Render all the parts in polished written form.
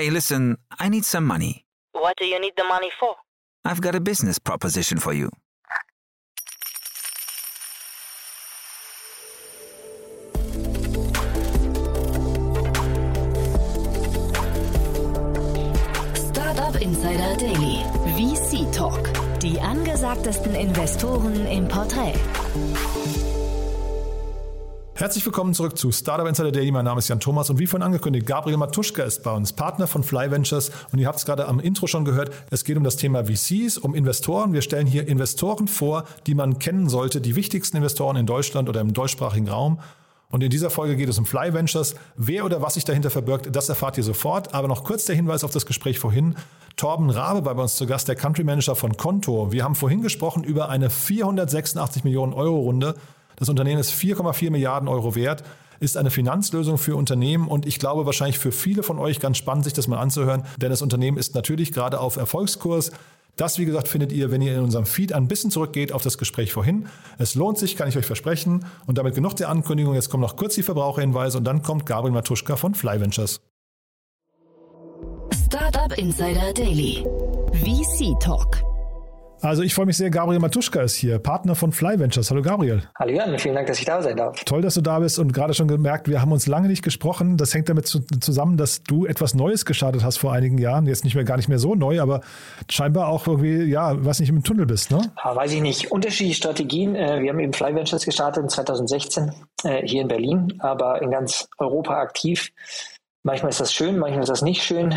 Hey, listen, I need some money. What do you need the money for? I've got a business proposition for you. Startup Insider Daily, VC Talk. Die angesagtesten Investoren im Porträt. Herzlich willkommen zurück zu Startup Insider Daily. Mein Name ist Jan Thomas und wie vorhin angekündigt, Gabriel Matuschka ist bei uns, Partner von Fly Ventures. Und ihr habt es gerade am Intro schon gehört, es geht um das Thema VCs, um Investoren. Wir stellen hier Investoren vor, die man kennen sollte, die wichtigsten Investoren in Deutschland oder im deutschsprachigen Raum. Und in dieser Folge geht es um Fly Ventures. Wer oder was sich dahinter verbirgt, das erfahrt ihr sofort. Aber noch kurz der Hinweis auf das Gespräch vorhin. Torben Rabe bei uns zu Gast, der Country Manager von Konto. Wir haben vorhin gesprochen über eine 486 Millionen Euro Runde. Das Unternehmen ist 4,4 Milliarden Euro wert, ist eine Finanzlösung für Unternehmen und ich glaube wahrscheinlich für viele von euch ganz spannend, sich das mal anzuhören, denn das Unternehmen ist natürlich gerade auf Erfolgskurs. Das, wie gesagt, findet ihr, wenn ihr in unserem Feed ein bisschen zurückgeht auf das Gespräch vorhin. Es lohnt sich, kann ich euch versprechen. Und damit genug der Ankündigung. Jetzt kommen noch kurz die Verbraucherhinweise und dann kommt Gabriel Matuschka von Fly Ventures. Startup Insider Daily. VC Talk. Also ich freue mich sehr, Gabriel Matuschka ist hier, Partner von Fly Ventures. Hallo Gabriel. Hallo Jan, vielen Dank, dass ich da sein darf. Toll, dass du da bist und gerade schon gemerkt, wir haben uns lange nicht gesprochen. Das hängt damit zusammen, dass du etwas Neues gestartet hast vor einigen Jahren. Jetzt gar nicht mehr so neu, aber scheinbar auch irgendwie, im Tunnel bist, ne? Ja, weiß ich nicht. Unterschiedliche Strategien. Wir haben eben Fly Ventures gestartet in 2016 hier in Berlin, aber in ganz Europa aktiv. Manchmal ist das schön, manchmal ist das nicht schön.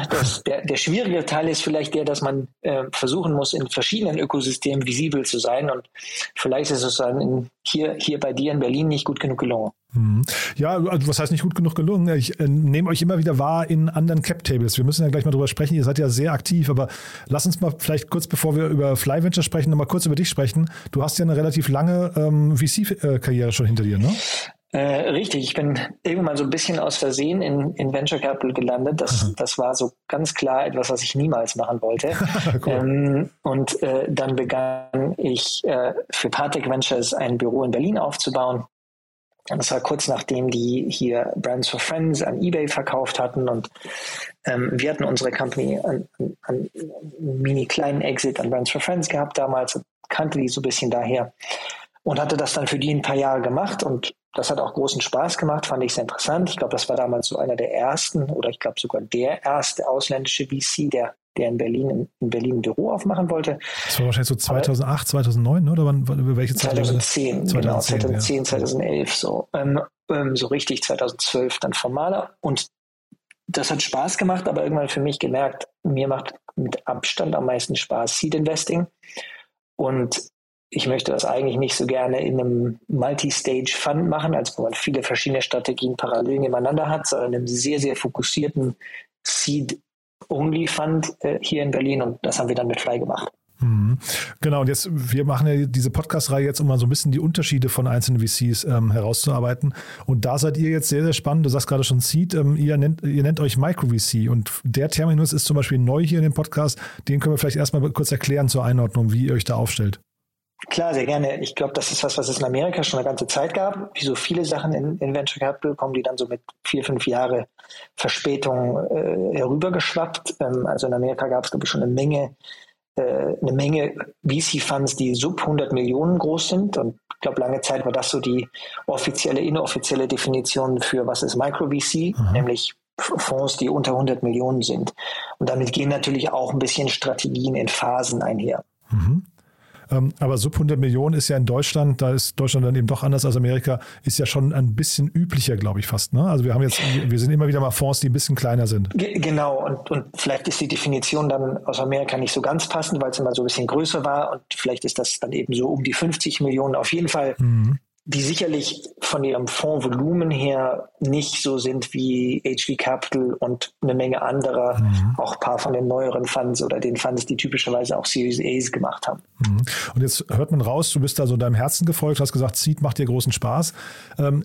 Der schwierige Teil ist vielleicht der, dass man versuchen muss, in verschiedenen Ökosystemen visibel zu sein. Und vielleicht ist es dann hier bei dir in Berlin nicht gut genug gelungen. Ja, also was heißt nicht gut genug gelungen? Ich nehme euch immer wieder wahr in anderen Cap-Tables. Wir müssen ja gleich mal drüber sprechen. Ihr seid ja sehr aktiv, aber lass uns mal vielleicht kurz, bevor wir über Fly Ventures sprechen, nochmal kurz über dich sprechen. Du hast ja eine relativ lange VC-Karriere schon hinter dir, ne? Richtig, ich bin irgendwann so ein bisschen aus Versehen in Venture Capital gelandet. Das war so ganz klar etwas, was ich niemals machen wollte. Cool. Dann begann ich für Partech Ventures ein Büro in Berlin aufzubauen. Und das war kurz nachdem die hier Brands for Friends an eBay verkauft hatten. Und wir hatten unsere Company an mini-kleinen Exit an Brands for Friends gehabt damals. Und kannte die so ein bisschen daher. Und hatte das dann für die ein paar Jahre gemacht und das hat auch großen Spaß gemacht, fand ich sehr interessant. Ich glaube, das war damals so einer der ersten oder ich glaube sogar der erste ausländische VC, der in Berlin ein Büro aufmachen wollte. Das war wahrscheinlich so 2008, 2009, oder wann, über welche Zeit? 2010, ja. 2011, so. So richtig 2012 dann formaler. Und das hat Spaß gemacht, aber irgendwann für mich gemerkt, mir macht mit Abstand am meisten Spaß Seed Investing. Und ich möchte das eigentlich nicht so gerne in einem Multi-Stage-Fund machen, also wo man viele verschiedene Strategien parallel nebeneinander hat, sondern in einem sehr, sehr fokussierten Seed-Only-Fund hier in Berlin. Und das haben wir dann mit Fly gemacht. Genau, und jetzt, wir machen ja diese Podcast-Reihe jetzt, um mal so ein bisschen die Unterschiede von einzelnen VCs herauszuarbeiten. Und da seid ihr jetzt sehr, sehr spannend. Du sagst gerade schon Seed, ihr nennt euch Micro-VC. Und der Terminus ist zum Beispiel neu hier in dem Podcast. Den können wir vielleicht erstmal kurz erklären zur Einordnung, wie ihr euch da aufstellt. Klar, sehr gerne. Ich glaube, das ist was es in Amerika schon eine ganze Zeit gab. Wie so viele Sachen in Venture Capital kommen die dann so mit 4-5 Jahre Verspätung herübergeschwappt. Also in Amerika gab es, glaube ich, schon eine Menge VC-Funds, die sub 100 Millionen groß sind. Und ich glaube, lange Zeit war das so die inoffizielle Definition für was ist Micro-VC, nämlich Fonds, die unter 100 Millionen sind. Und damit gehen natürlich auch ein bisschen Strategien in Phasen einher. Mhm. Aber sub 100 Millionen ist ja in Deutschland, da ist Deutschland dann eben doch anders als Amerika, ist ja schon ein bisschen üblicher, glaube ich fast. Ne? Also wir sind immer wieder mal Fonds, die ein bisschen kleiner sind. Genau, und vielleicht ist die Definition dann aus Amerika nicht so ganz passend, weil es immer so ein bisschen größer war und vielleicht ist das dann eben so um die 50 Millionen auf jeden Fall, die sicherlich von ihrem Fondsvolumen her nicht so sind wie HV Capital und eine Menge anderer, auch ein paar von den neueren Funds oder den Funds, die typischerweise auch Series A's gemacht haben. Und jetzt hört man raus, du bist da so deinem Herzen gefolgt, hast gesagt, Seed macht dir großen Spaß,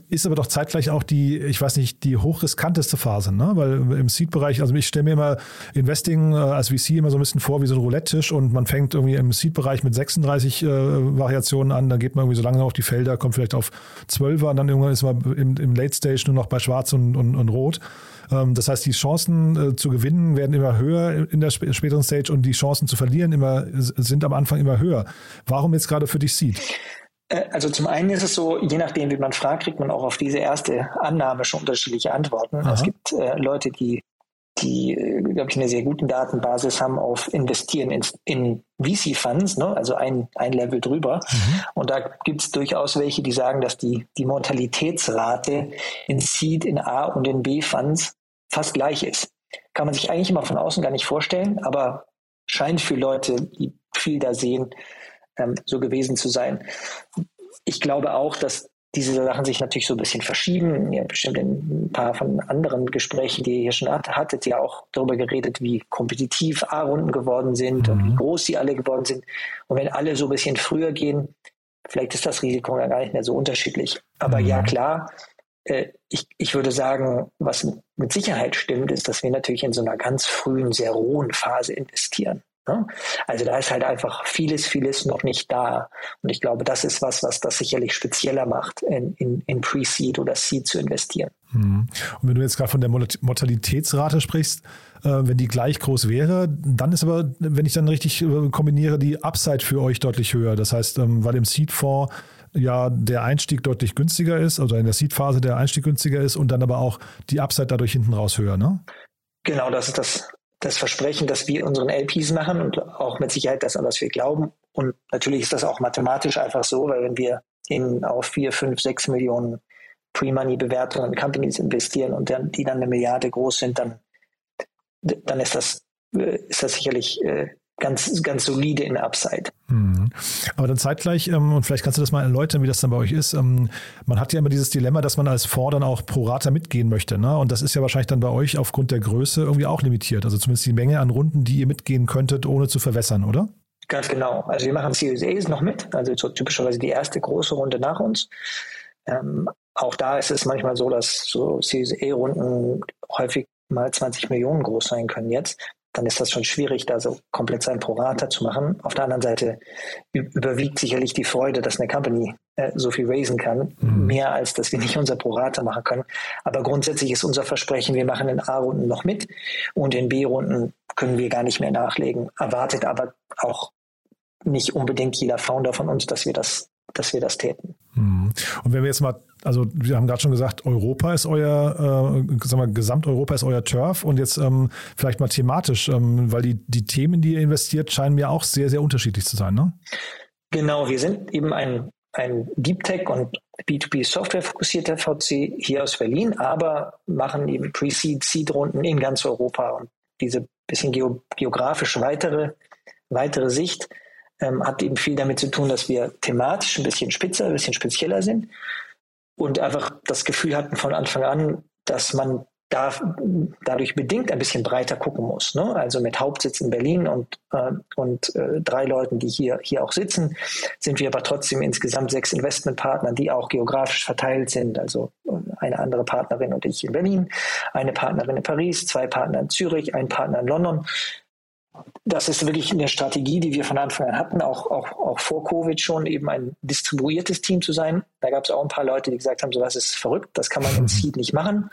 ist aber doch zeitgleich auch die hochriskanteste Phase, ne? Weil im Seed-Bereich, also ich stelle mir immer Investing als VC immer so ein bisschen vor wie so ein Roulette-Tisch und man fängt irgendwie im Seed-Bereich mit 36 Variationen an, dann geht man irgendwie so lange auf die Felder, kommt vielleicht vielleicht auf 12er und dann irgendwann ist man im Late Stage nur noch bei Schwarz und Rot. Das heißt, die Chancen zu gewinnen werden immer höher in der späteren Stage und die Chancen zu verlieren sind am Anfang immer höher. Warum jetzt gerade für dich Seed? Also zum einen ist es so, je nachdem, wie man fragt, kriegt man auch auf diese erste Annahme schon unterschiedliche Antworten. Aha. Es gibt Leute, die, glaube ich, eine sehr gute Datenbasis haben auf Investieren in VC-Funds, ne? Also ein Level drüber. Mhm. Und da gibt es durchaus welche, die sagen, dass die Mortalitätsrate in Seed, in A- und in B-Funds fast gleich ist. Kann man sich eigentlich immer von außen gar nicht vorstellen, aber scheint für Leute, die viel da sehen, so gewesen zu sein. Ich glaube auch, dass diese Sachen sich natürlich so ein bisschen verschieben. Ihr habt bestimmt in ein paar von anderen Gesprächen, die ihr hier schon hattet, ja auch darüber geredet, wie kompetitiv A-Runden geworden sind und wie groß sie alle geworden sind. Und wenn alle so ein bisschen früher gehen, vielleicht ist das Risiko ja gar nicht mehr so unterschiedlich. Aber ja, klar, ich würde sagen, was mit Sicherheit stimmt, ist, dass wir natürlich in so einer ganz frühen, sehr rohen Phase investieren. Also da ist halt einfach vieles noch nicht da. Und ich glaube, das ist was das sicherlich spezieller macht, in Pre-Seed oder Seed zu investieren. Und wenn du jetzt gerade von der Mortalitätsrate sprichst, wenn die gleich groß wäre, dann ist aber, wenn ich dann richtig kombiniere, die Upside für euch deutlich höher. Das heißt, weil im Seed-Fonds ja der Einstieg deutlich günstiger ist, also in der Seed-Phase der Einstieg günstiger ist und dann aber auch die Upside dadurch hinten raus höher, ne? Genau, das ist das Versprechen, dass wir unseren LPs machen und auch mit Sicherheit das, an was wir glauben. Und natürlich ist das auch mathematisch einfach so, weil wenn wir auf 4, 5, 6 Millionen Pre-Money-Bewertungen in Companies investieren und dann, die dann 1 Milliarde groß sind, dann ist das sicherlich ganz, ganz solide in Upside. Aber dann zeitgleich, und vielleicht kannst du das mal erläutern, wie das dann bei euch ist, man hat ja immer dieses Dilemma, dass man als Fonds dann auch pro Rata mitgehen möchte, ne? Und das ist ja wahrscheinlich dann bei euch aufgrund der Größe irgendwie auch limitiert, also zumindest die Menge an Runden, die ihr mitgehen könntet, ohne zu verwässern, oder? Ganz genau, also wir machen Series A's noch mit, also so typischerweise die erste große Runde nach uns. Auch da ist es manchmal so, dass so Series A-Runden häufig mal 20 Millionen groß sein können jetzt. Dann ist das schon schwierig, da so komplett sein Pro-Rata zu machen. Auf der anderen Seite überwiegt sicherlich die Freude, dass eine Company so viel raisen kann, mehr als dass wir nicht unser Pro-Rata machen können. Aber grundsätzlich ist unser Versprechen, wir machen in A-Runden noch mit und in B-Runden können wir gar nicht mehr nachlegen. Erwartet aber auch nicht unbedingt jeder Founder von uns, dass wir das täten. Und wenn wir jetzt mal, also wir haben gerade schon gesagt, Europa ist euer, Gesamteuropa ist euer Turf und jetzt vielleicht mal thematisch, weil die Themen, die ihr investiert, scheinen ja auch sehr, sehr unterschiedlich zu sein, ne? Genau, wir sind eben ein Deep Tech und B2B Software fokussierter VC hier aus Berlin, aber machen eben Pre-Seed, Seed-Runden in ganz Europa und diese bisschen geografisch weitere Sicht hat eben viel damit zu tun, dass wir thematisch ein bisschen spitzer, ein bisschen spezieller sind und einfach das Gefühl hatten von Anfang an, dass man dadurch bedingt ein bisschen breiter gucken muss, ne? Also mit Hauptsitz in Berlin und 3 Leuten, die hier auch sitzen, sind wir aber trotzdem insgesamt 6 Investmentpartner, die auch geografisch verteilt sind. Also eine andere Partnerin und ich in Berlin, eine Partnerin in Paris, 2 Partner in Zürich, ein Partner in London. Das ist wirklich eine Strategie, die wir von Anfang an hatten, auch vor Covid schon, eben ein distribuiertes Team zu sein. Da gab es auch ein paar Leute, die gesagt haben, sowas ist verrückt, das kann man im Seed nicht machen.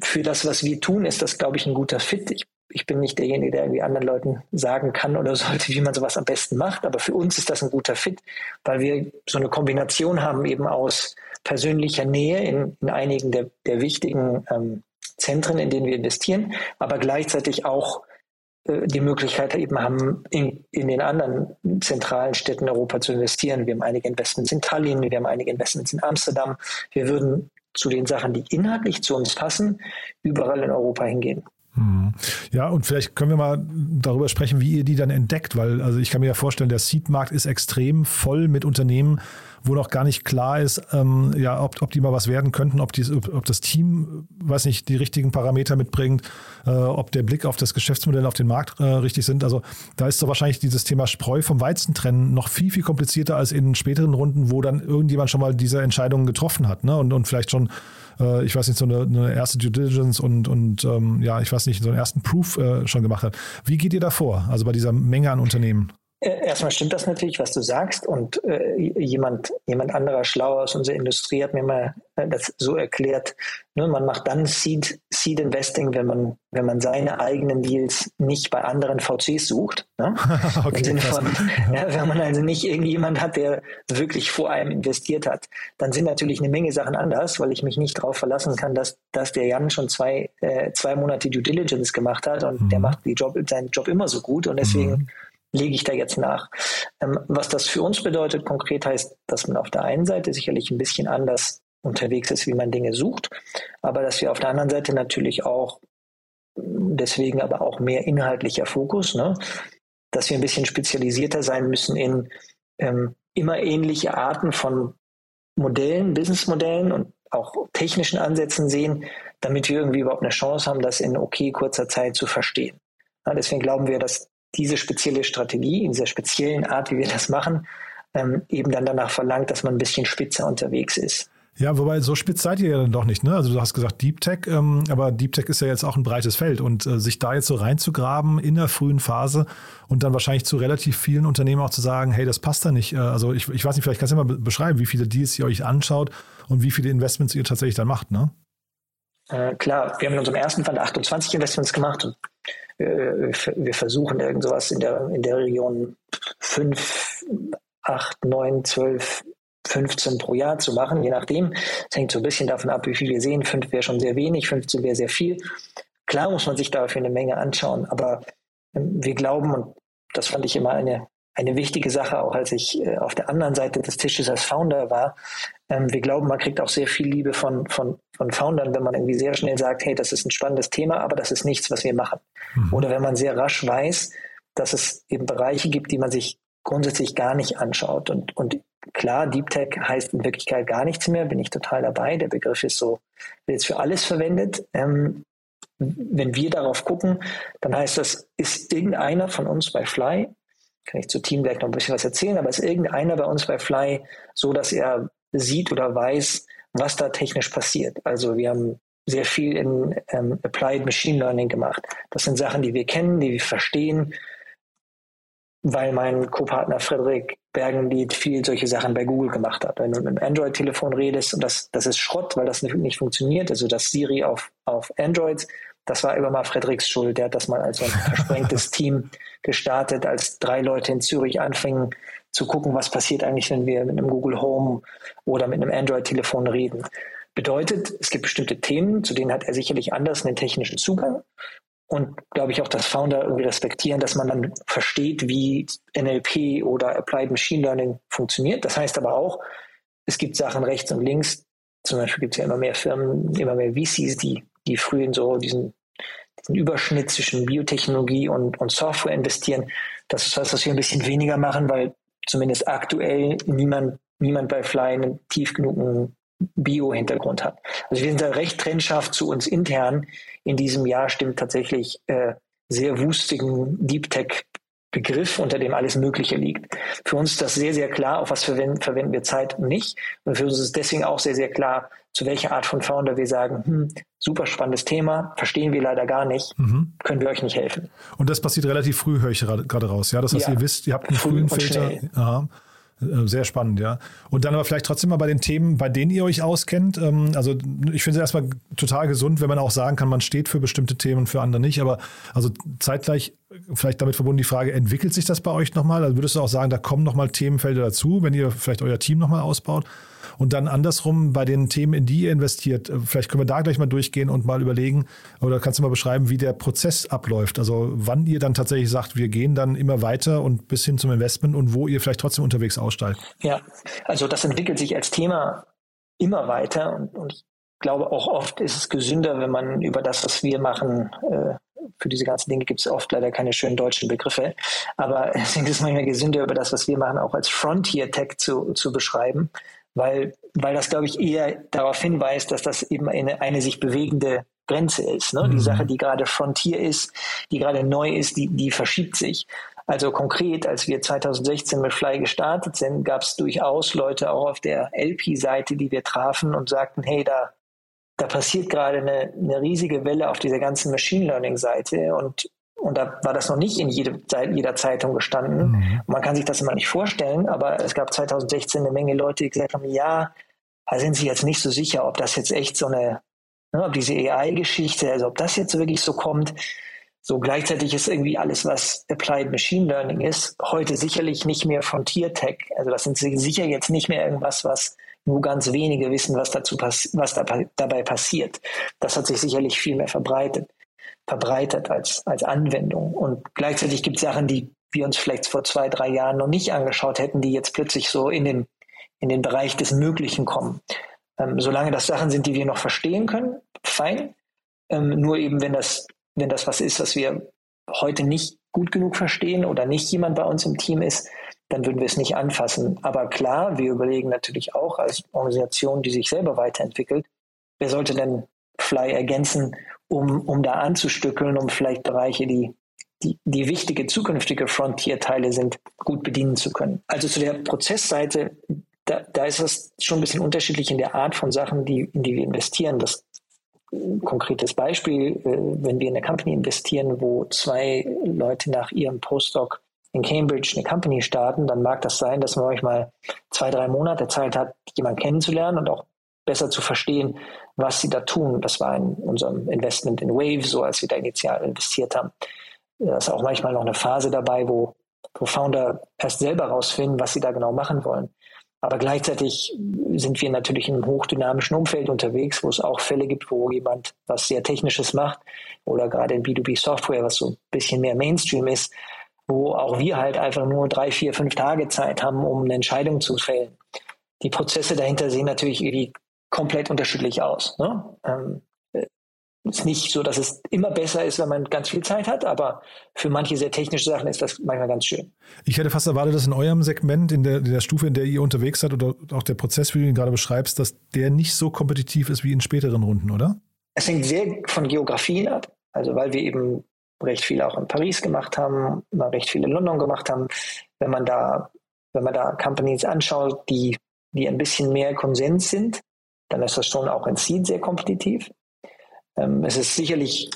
Für das, was wir tun, ist das, glaube ich, ein guter Fit. Ich bin nicht derjenige, der irgendwie anderen Leuten sagen kann oder sollte, wie man sowas am besten macht, aber für uns ist das ein guter Fit, weil wir so eine Kombination haben eben aus persönlicher Nähe in einigen der wichtigen Zentren, in denen wir investieren, aber gleichzeitig auch die Möglichkeit eben haben, in den anderen zentralen Städten Europa zu investieren. Wir haben einige Investments in Tallinn, wir haben einige Investments in Amsterdam. Wir würden zu den Sachen, die inhaltlich zu uns passen, überall in Europa hingehen. Ja, und vielleicht können wir mal darüber sprechen, wie ihr die dann entdeckt, weil also ich kann mir ja vorstellen, der Seed-Markt ist extrem voll mit Unternehmen, wo noch gar nicht klar ist, ob die mal was werden könnten, ob das Team, weiß nicht, die richtigen Parameter mitbringt, ob der Blick auf das Geschäftsmodell, auf den Markt richtig sind. Also da ist so wahrscheinlich dieses Thema Spreu vom Weizen trennen noch viel, viel komplizierter als in späteren Runden, wo dann irgendjemand schon mal diese Entscheidungen getroffen hat, ne? Und vielleicht schon, ich weiß nicht, so eine erste Due Diligence und so einen ersten Proof schon gemacht hat. Wie geht ihr da vor, also bei dieser Menge an Unternehmen? Erstmal stimmt das natürlich, was du sagst, und jemand anderer schlauer aus unserer Industrie hat mir mal das so erklärt, ne, man macht dann Seed Investing, wenn man seine eigenen Deals nicht bei anderen VCs sucht. Ne? Okay, im Sinne von, ja, wenn man also nicht irgendjemand hat, der wirklich vor einem investiert hat, dann sind natürlich eine Menge Sachen anders, weil ich mich nicht darauf verlassen kann, dass der Jan schon zwei Monate Due Diligence gemacht hat und der macht seinen Job immer so gut, und deswegen lege ich da jetzt nach. Was das für uns bedeutet, konkret heißt, dass man auf der einen Seite sicherlich ein bisschen anders unterwegs ist, wie man Dinge sucht, aber dass wir auf der anderen Seite natürlich auch, deswegen aber auch mehr inhaltlicher Fokus, ne? Dass wir ein bisschen spezialisierter sein müssen in immer ähnliche Arten von Modellen, Businessmodellen und auch technischen Ansätzen sehen, damit wir irgendwie überhaupt eine Chance haben, das in kurzer Zeit zu verstehen. Ja, deswegen glauben wir, dass diese spezielle Strategie, in dieser speziellen Art, wie wir das machen, eben dann danach verlangt, dass man ein bisschen spitzer unterwegs ist. Ja, wobei so spitz seid ihr ja dann doch nicht, ne? Also du hast gesagt Deep Tech, aber Deep Tech ist ja jetzt auch ein breites Feld, und sich da jetzt so reinzugraben in der frühen Phase und dann wahrscheinlich zu relativ vielen Unternehmen auch zu sagen, hey, das passt da nicht. Also ich weiß nicht, vielleicht kannst du mal beschreiben, wie viele Deals ihr euch anschaut und wie viele Investments ihr tatsächlich dann macht, ne? Klar, wir haben in unserem ersten Fund 28 Investments gemacht und wir versuchen irgend sowas in der Region 5, 8, 9, 12, 15 pro Jahr zu machen, je nachdem. Es hängt so ein bisschen davon ab, wie viel wir sehen. 5 wäre schon sehr wenig, 15 wäre sehr viel. Klar muss man sich dafür eine Menge anschauen, aber wir glauben, und das fand ich immer eine wichtige Sache, auch als ich auf der anderen Seite des Tisches als Founder war. Wir glauben, man kriegt auch sehr viel Liebe von Foundern, wenn man irgendwie sehr schnell sagt, hey, das ist ein spannendes Thema, aber das ist nichts, was wir machen. Oder wenn man sehr rasch weiß, dass es eben Bereiche gibt, die man sich grundsätzlich gar nicht anschaut. Und klar, Deep Tech heißt in Wirklichkeit gar nichts mehr, bin ich total dabei. Der Begriff ist so, wird jetzt für alles verwendet. Wenn wir darauf gucken, dann heißt das, ist irgendeiner von uns bei Fly, kann ich zu Team gleich noch ein bisschen was erzählen, aber ist irgendeiner bei uns bei Fly so, dass er sieht oder weiß, was da technisch passiert. Also wir haben sehr viel in Applied Machine Learning gemacht. Das sind Sachen, die wir kennen, die wir verstehen, weil mein Co-Partner Frederik Bergenlied viel solche Sachen bei Google gemacht hat. Wenn du mit einem Android-Telefon redest, und das ist Schrott, weil das nicht funktioniert, also das Siri auf Android, das war immer mal Frederiks Schuld. Der hat das mal als ein versprengtes Team gestartet, als 3 Leute in Zürich anfingen zu gucken, was passiert eigentlich, wenn wir mit einem Google Home oder mit einem Android-Telefon reden. Bedeutet, es gibt bestimmte Themen, zu denen hat er sicherlich anders einen technischen Zugang. Und glaube ich auch, dass Founder irgendwie respektieren, dass man dann versteht, wie NLP oder Applied Machine Learning funktioniert. Das heißt aber auch, es gibt Sachen rechts und links. Zum Beispiel gibt es ja immer mehr Firmen, immer mehr VCs, die früh in so diesen Überschnitt zwischen Biotechnologie und Software investieren. Das ist was wir ein bisschen weniger machen, weil zumindest aktuell niemand bei Fly einen tief genugen Bio-Hintergrund hat. Also wir sind da recht trennscharf zu uns intern. In diesem Jahr stimmt tatsächlich sehr wustigen Deep-Tech-Begriff, unter dem alles Mögliche liegt. Für uns ist das sehr, sehr klar, auf was verwenden wir Zeit und nicht. Und für uns ist deswegen auch sehr, sehr klar, zu welcher Art von Founder wir sagen, super spannendes Thema, verstehen wir leider gar nicht, können wir euch nicht helfen. Und das passiert relativ früh, höre ich gerade raus. Ja, das heißt, ihr wisst, ihr habt einen frühen Filter. Aha. Sehr spannend, ja. Und dann aber vielleicht trotzdem mal bei den Themen, bei denen ihr euch auskennt. Also ich finde es erstmal total gesund, wenn man auch sagen kann, man steht für bestimmte Themen und für andere nicht. Aber also zeitgleich vielleicht damit verbunden die Frage, entwickelt sich das bei euch nochmal? Also würdest du auch sagen, da kommen nochmal Themenfelder dazu, wenn ihr vielleicht euer Team nochmal ausbaut? Und dann andersrum bei den Themen, in die ihr investiert, vielleicht können wir da gleich mal durchgehen und mal überlegen, oder kannst du mal beschreiben, wie der Prozess abläuft? Also wann ihr dann tatsächlich sagt, wir gehen dann immer weiter und bis hin zum Investment, und wo ihr vielleicht trotzdem unterwegs aussteigt. Ja, also das entwickelt sich als Thema immer weiter, und ich glaube auch oft ist es gesünder, wenn man über das, was wir machen, für diese ganzen Dinge gibt es oft leider keine schönen deutschen Begriffe, aber deswegen ist es manchmal gesünder, über das, was wir machen, auch als Frontier-Tech zu beschreiben, weil das, glaube ich, eher darauf hinweist, dass das eben eine sich bewegende Grenze ist. Ne? Die Sache, die gerade Frontier ist, die gerade neu ist, die verschiebt sich. Also konkret, als wir 2016 mit Fly gestartet sind, gab es durchaus Leute auch auf der LP-Seite, die wir trafen und sagten, hey, da passiert gerade eine riesige Welle auf dieser ganzen Machine Learning-Seite, und Und da war das noch nicht in jeder Zeitung gestanden. Mhm. Man kann sich das immer nicht vorstellen, aber es gab 2016 eine Menge Leute, die gesagt haben, ja, da sind sie jetzt nicht so sicher, ob das jetzt echt so eine, ne, ob diese AI-Geschichte, also ob das jetzt wirklich so kommt. So gleichzeitig ist irgendwie alles, was Applied Machine Learning ist, heute sicherlich nicht mehr Frontier-Tech. Also das sind sicher jetzt nicht mehr irgendwas, was nur ganz wenige wissen, was dabei passiert. Das hat sich sicherlich viel mehr verbreitet als Anwendung. Und gleichzeitig gibt es Sachen, die wir uns vielleicht vor 2-3 Jahren noch nicht angeschaut hätten, die jetzt plötzlich so in den Bereich des Möglichen kommen. Solange das Sachen sind, die wir noch verstehen können, fein. Nur eben, wenn das was ist, was wir heute nicht gut genug verstehen oder nicht jemand bei uns im Team ist, dann würden wir es nicht anfassen. Aber klar, wir überlegen natürlich auch als Organisation, die sich selber weiterentwickelt, wer sollte denn Fly ergänzen, um da anzustückeln, um vielleicht Bereiche, die wichtige zukünftige Frontier-Teile sind, gut bedienen zu können. Also zu der Prozessseite, da ist es schon ein bisschen unterschiedlich in der Art von Sachen, in die wir investieren. Das konkretes Beispiel, wenn wir in eine Company investieren, wo 2 Leute nach ihrem Postdoc in Cambridge eine Company starten, dann mag das sein, dass man euch mal 2-3 Monate Zeit hat, jemanden kennenzulernen und auch besser zu verstehen, was sie da tun. Das war in unserem Investment in Wave, so als wir da initial investiert haben. Da ist auch manchmal noch eine Phase dabei, wo Founder erst selber rausfinden, was sie da genau machen wollen. Aber gleichzeitig sind wir natürlich in einem hochdynamischen Umfeld unterwegs, wo es auch Fälle gibt, wo jemand was sehr Technisches macht oder gerade in B2B-Software, was so ein bisschen mehr Mainstream ist, wo auch wir halt einfach nur 3, 4, 5 Tage Zeit haben, um eine Entscheidung zu fällen. Die Prozesse dahinter sehen natürlich irgendwie komplett unterschiedlich aus. Ne? Ist nicht so, dass es immer besser ist, wenn man ganz viel Zeit hat, aber für manche sehr technische Sachen ist das manchmal ganz schön. Ich hätte fast erwartet, dass in eurem Segment, in der Stufe, in der ihr unterwegs seid oder auch der Prozess, wie du ihn gerade beschreibst, dass der nicht so kompetitiv ist wie in späteren Runden, oder? Es hängt sehr von Geografien ab, also weil wir eben recht viel auch in Paris gemacht haben, mal recht viel in London gemacht haben. Wenn man da Companies anschaut, die ein bisschen mehr Konsens sind, dann ist das schon auch in Seed sehr kompetitiv. Es ist sicherlich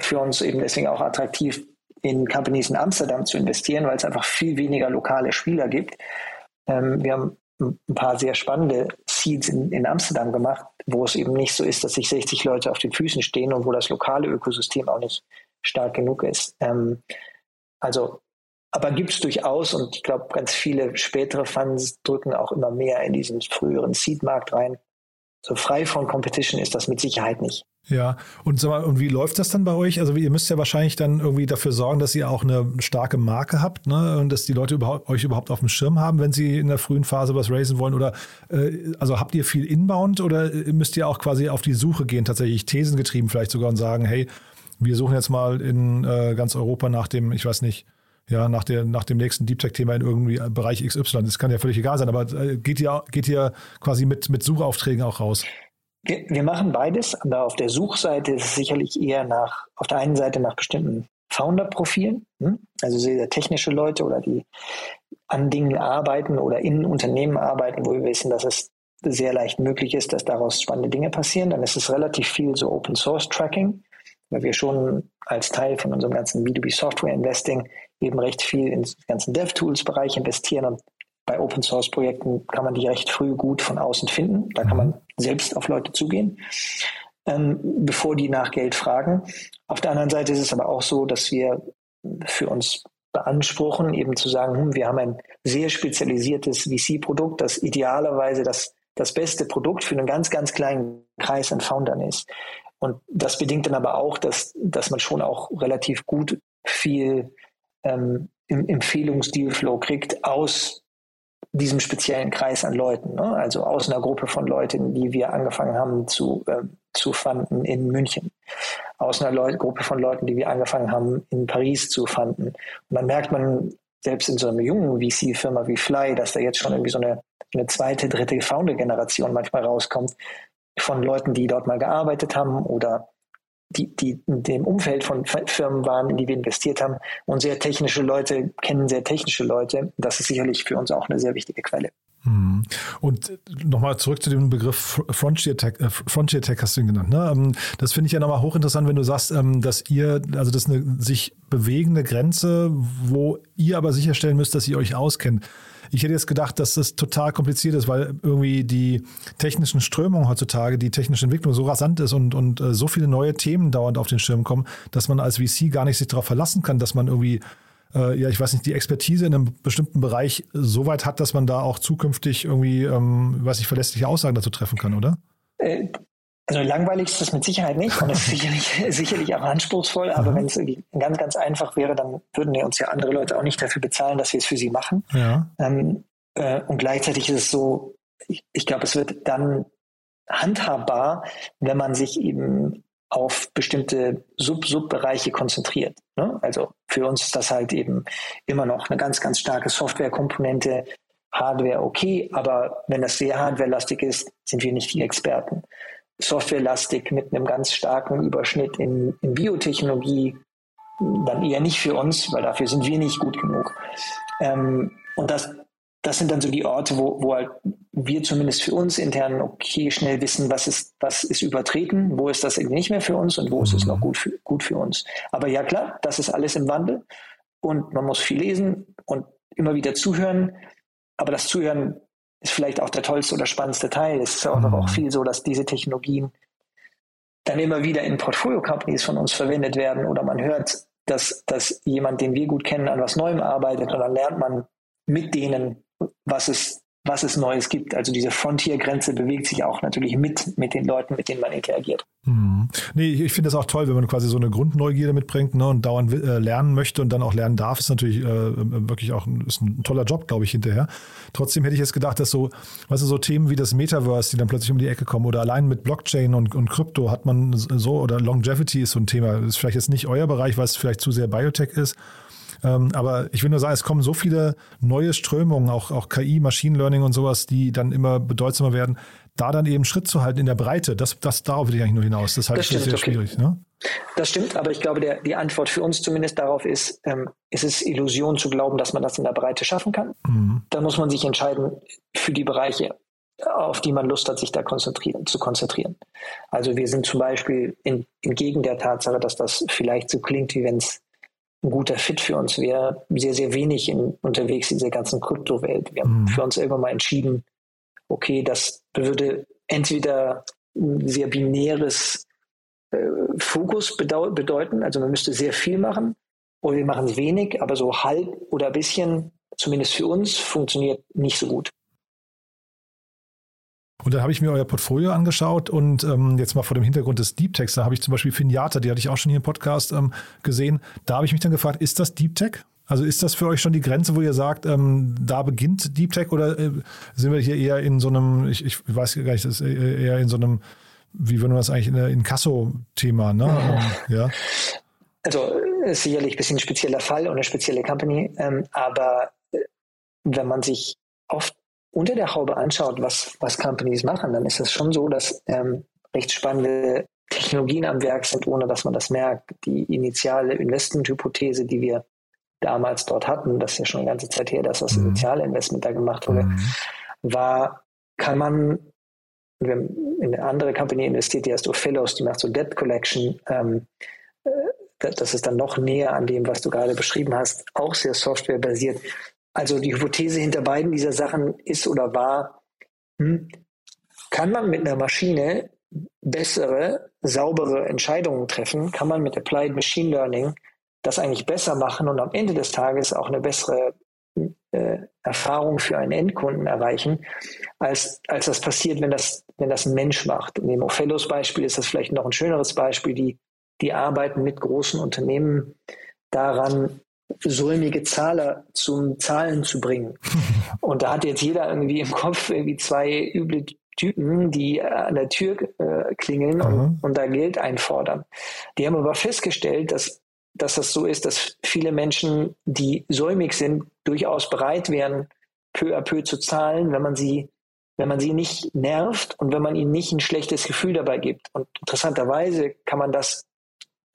für uns eben deswegen auch attraktiv, in Companies in Amsterdam zu investieren, weil es einfach viel weniger lokale Spieler gibt. Wir haben ein paar sehr spannende Seeds in Amsterdam gemacht, wo es eben nicht so ist, dass sich 60 Leute auf den Füßen stehen und wo das lokale Ökosystem auch nicht stark genug ist. Aber gibt es durchaus, und ich glaube, ganz viele spätere Funds drücken auch immer mehr in diesen früheren Seed-Markt rein. So frei von Competition ist das mit Sicherheit nicht. Ja, und sag mal, und wie läuft das dann bei euch? Also ihr müsst ja wahrscheinlich dann irgendwie dafür sorgen, dass ihr auch eine starke Marke habt, ne? Und dass die Leute euch überhaupt auf dem Schirm haben, wenn sie in der frühen Phase was raisen wollen. Oder also habt ihr viel Inbound oder müsst ihr auch quasi auf die Suche gehen, tatsächlich Thesen getrieben vielleicht sogar und sagen, hey, wir suchen jetzt mal in ganz Europa nach dem, ich weiß nicht, ja, nach dem nächsten Deep Tech-Thema in irgendwie Bereich XY. Das kann ja völlig egal sein, aber geht ihr quasi mit Suchaufträgen auch raus? Wir machen beides, aber auf der Suchseite ist es sicherlich eher auf der einen Seite nach bestimmten Founder-Profilen, also sehr technische Leute oder die an Dingen arbeiten oder in Unternehmen arbeiten, wo wir wissen, dass es sehr leicht möglich ist, dass daraus spannende Dinge passieren. Dann ist es relativ viel so Open-Source-Tracking, weil wir schon als Teil von unserem ganzen B2B-Software-Investing eben recht viel in den ganzen Dev-Tools-Bereich investieren und bei Open-Source-Projekten kann man die recht früh gut von außen finden. Da kann man selbst auf Leute zugehen, bevor die nach Geld fragen. Auf der anderen Seite ist es aber auch so, dass wir für uns beanspruchen, eben zu sagen, wir haben ein sehr spezialisiertes VC-Produkt, das idealerweise das beste Produkt für einen ganz, ganz kleinen Kreis an Foundern ist. Und das bedingt dann aber auch, dass man schon auch relativ gut viel im Empfehlungsdealflow kriegt aus diesem speziellen Kreis an Leuten, ne? Also aus einer Gruppe von Leuten, die wir angefangen haben zu fanden in München, aus einer Gruppe von Leuten, die wir angefangen haben in Paris zu fanden. Und dann merkt man selbst in so einer jungen VC-Firma wie Fly, dass da jetzt schon irgendwie so eine 2., 3. Founder-Generation manchmal rauskommt von Leuten, die dort mal gearbeitet haben oder die in dem Umfeld von Firmen waren, in die wir investiert haben. Und sehr technische Leute kennen sehr technische Leute. Das ist sicherlich für uns auch eine sehr wichtige Quelle. Und nochmal zurück zu dem Begriff Frontier Tech hast du ihn genannt. Ne? Das finde ich ja nochmal hochinteressant, wenn du sagst, dass ihr, also das ist eine sich bewegende Grenze, wo ihr aber sicherstellen müsst, dass ihr euch auskennt. Ich hätte jetzt gedacht, dass das total kompliziert ist, weil irgendwie die technischen Strömungen heutzutage, die technische Entwicklung so rasant ist und so viele neue Themen dauernd auf den Schirm kommen, dass man als VC gar nicht sich darauf verlassen kann, dass man irgendwie, die Expertise in einem bestimmten Bereich so weit hat, dass man da auch zukünftig irgendwie, verlässliche Aussagen dazu treffen kann, oder? Also langweilig ist das mit Sicherheit nicht und das ist sicherlich auch anspruchsvoll, aber wenn es ganz, ganz einfach wäre, dann würden ja uns ja andere Leute auch nicht dafür bezahlen, dass wir es für sie machen. Ja. Und gleichzeitig ist es so, ich glaube, es wird dann handhabbar, wenn man sich eben auf bestimmte Subbereiche konzentriert. Ne? Also für uns ist das halt eben immer noch eine ganz, ganz starke Softwarekomponente, Hardware okay, aber wenn das sehr hardwarelastig ist, sind wir nicht die Experten. Softwarelastig mit einem ganz starken Überschnitt in Biotechnologie, dann eher nicht für uns, weil dafür sind wir nicht gut genug. Und das sind dann so die Orte, wo halt wir zumindest für uns intern okay schnell wissen, was ist übertreten, wo ist das eben nicht mehr für uns und wo ist es noch gut für uns. Aber ja klar, das ist alles im Wandel und man muss viel lesen und immer wieder zuhören, aber das Zuhören ist vielleicht auch der tollste oder spannendste Teil. Es ist ja auch viel so, dass diese Technologien dann immer wieder in Portfolio-Companies von uns verwendet werden oder man hört, dass jemand, den wir gut kennen, an was Neuem arbeitet und dann lernt man mit denen, was es Neues gibt. Also diese Frontier-Grenze bewegt sich auch natürlich mit den Leuten, mit denen man interagiert. Mhm. Nee, ich finde das auch toll, wenn man quasi so eine Grundneugierde mitbringt, ne, und dauernd lernen möchte und dann auch lernen darf, ist natürlich wirklich auch ist ein toller Job, glaube ich, hinterher. Trotzdem hätte ich jetzt gedacht, dass so, weißt du, so Themen wie das Metaverse, die dann plötzlich um die Ecke kommen oder allein mit Blockchain und Krypto hat man so, oder Longevity ist so ein Thema. Das ist vielleicht jetzt nicht euer Bereich, weil es vielleicht zu sehr Biotech ist. Aber ich will nur sagen, es kommen so viele neue Strömungen, auch KI, Machine Learning und sowas, die dann immer bedeutsamer werden, da dann eben Schritt zu halten in der Breite, darauf will ich eigentlich nur hinaus. Das halte ich für sehr schwierig. Ne? Das stimmt, aber ich glaube, die Antwort für uns zumindest darauf ist, es ist Illusion zu glauben, dass man das in der Breite schaffen kann. Mhm. Da muss man sich entscheiden für die Bereiche, auf die man Lust hat, sich da zu konzentrieren. Also wir sind zum Beispiel entgegen der Tatsache, dass das vielleicht so klingt, wie wenn es ein guter Fit für uns wäre, sehr, sehr wenig unterwegs in dieser ganzen Kryptowelt. Wir haben für uns irgendwann mal entschieden, okay, das würde entweder ein sehr binäres Fokus bedeuten, also man müsste sehr viel machen, oder wir machen wenig, aber so halb oder ein bisschen, zumindest für uns, funktioniert nicht so gut. Und dann habe ich mir euer Portfolio angeschaut und jetzt mal vor dem Hintergrund des Deep Techs, da habe ich zum Beispiel Finiata, die hatte ich auch schon hier im Podcast gesehen. Da habe ich mich dann gefragt, ist das Deep Tech? Also ist das für euch schon die Grenze, wo ihr sagt, da beginnt Deep Tech oder sind wir hier eher in so einem, ich weiß gar nicht, das ist eher in so einem, wie würden wir das eigentlich, in einem Inkasso-Thema, ne? Ja. Also ist sicherlich ein bisschen ein spezieller Fall und eine spezielle Company, aber wenn man sich oft unter der Haube anschaut, was Companies machen, dann ist es schon so, dass recht spannende Technologien am Werk sind, ohne dass man das merkt. Die initiale Investmenthypothese, die wir damals dort hatten, das ist ja schon eine ganze Zeit her, dass das initiale Investment da gemacht wurde, war, kann man, wir haben in eine andere Company investiert, die heißt Ophelos, die macht so Debt Collection, das ist dann noch näher an dem, was du gerade beschrieben hast, auch sehr softwarebasiert. Also die Hypothese hinter beiden dieser Sachen ist oder war, kann man mit einer Maschine bessere, saubere Entscheidungen treffen? Kann man mit Applied Machine Learning das eigentlich besser machen und am Ende des Tages auch eine bessere Erfahrung für einen Endkunden erreichen, als das passiert, wenn das ein Mensch macht? In dem Ophelos-Beispiel ist das vielleicht noch ein schöneres Beispiel. Die arbeiten mit großen Unternehmen daran, säumige Zahler zum Zahlen zu bringen. Und da hat jetzt jeder irgendwie im Kopf irgendwie zwei üble Typen, die an der Tür klingeln und da Geld einfordern. Die haben aber festgestellt, dass das so ist, dass viele Menschen, die säumig sind, durchaus bereit wären, peu à peu zu zahlen, wenn man sie nicht nervt und wenn man ihnen nicht ein schlechtes Gefühl dabei gibt. Und interessanterweise kann man das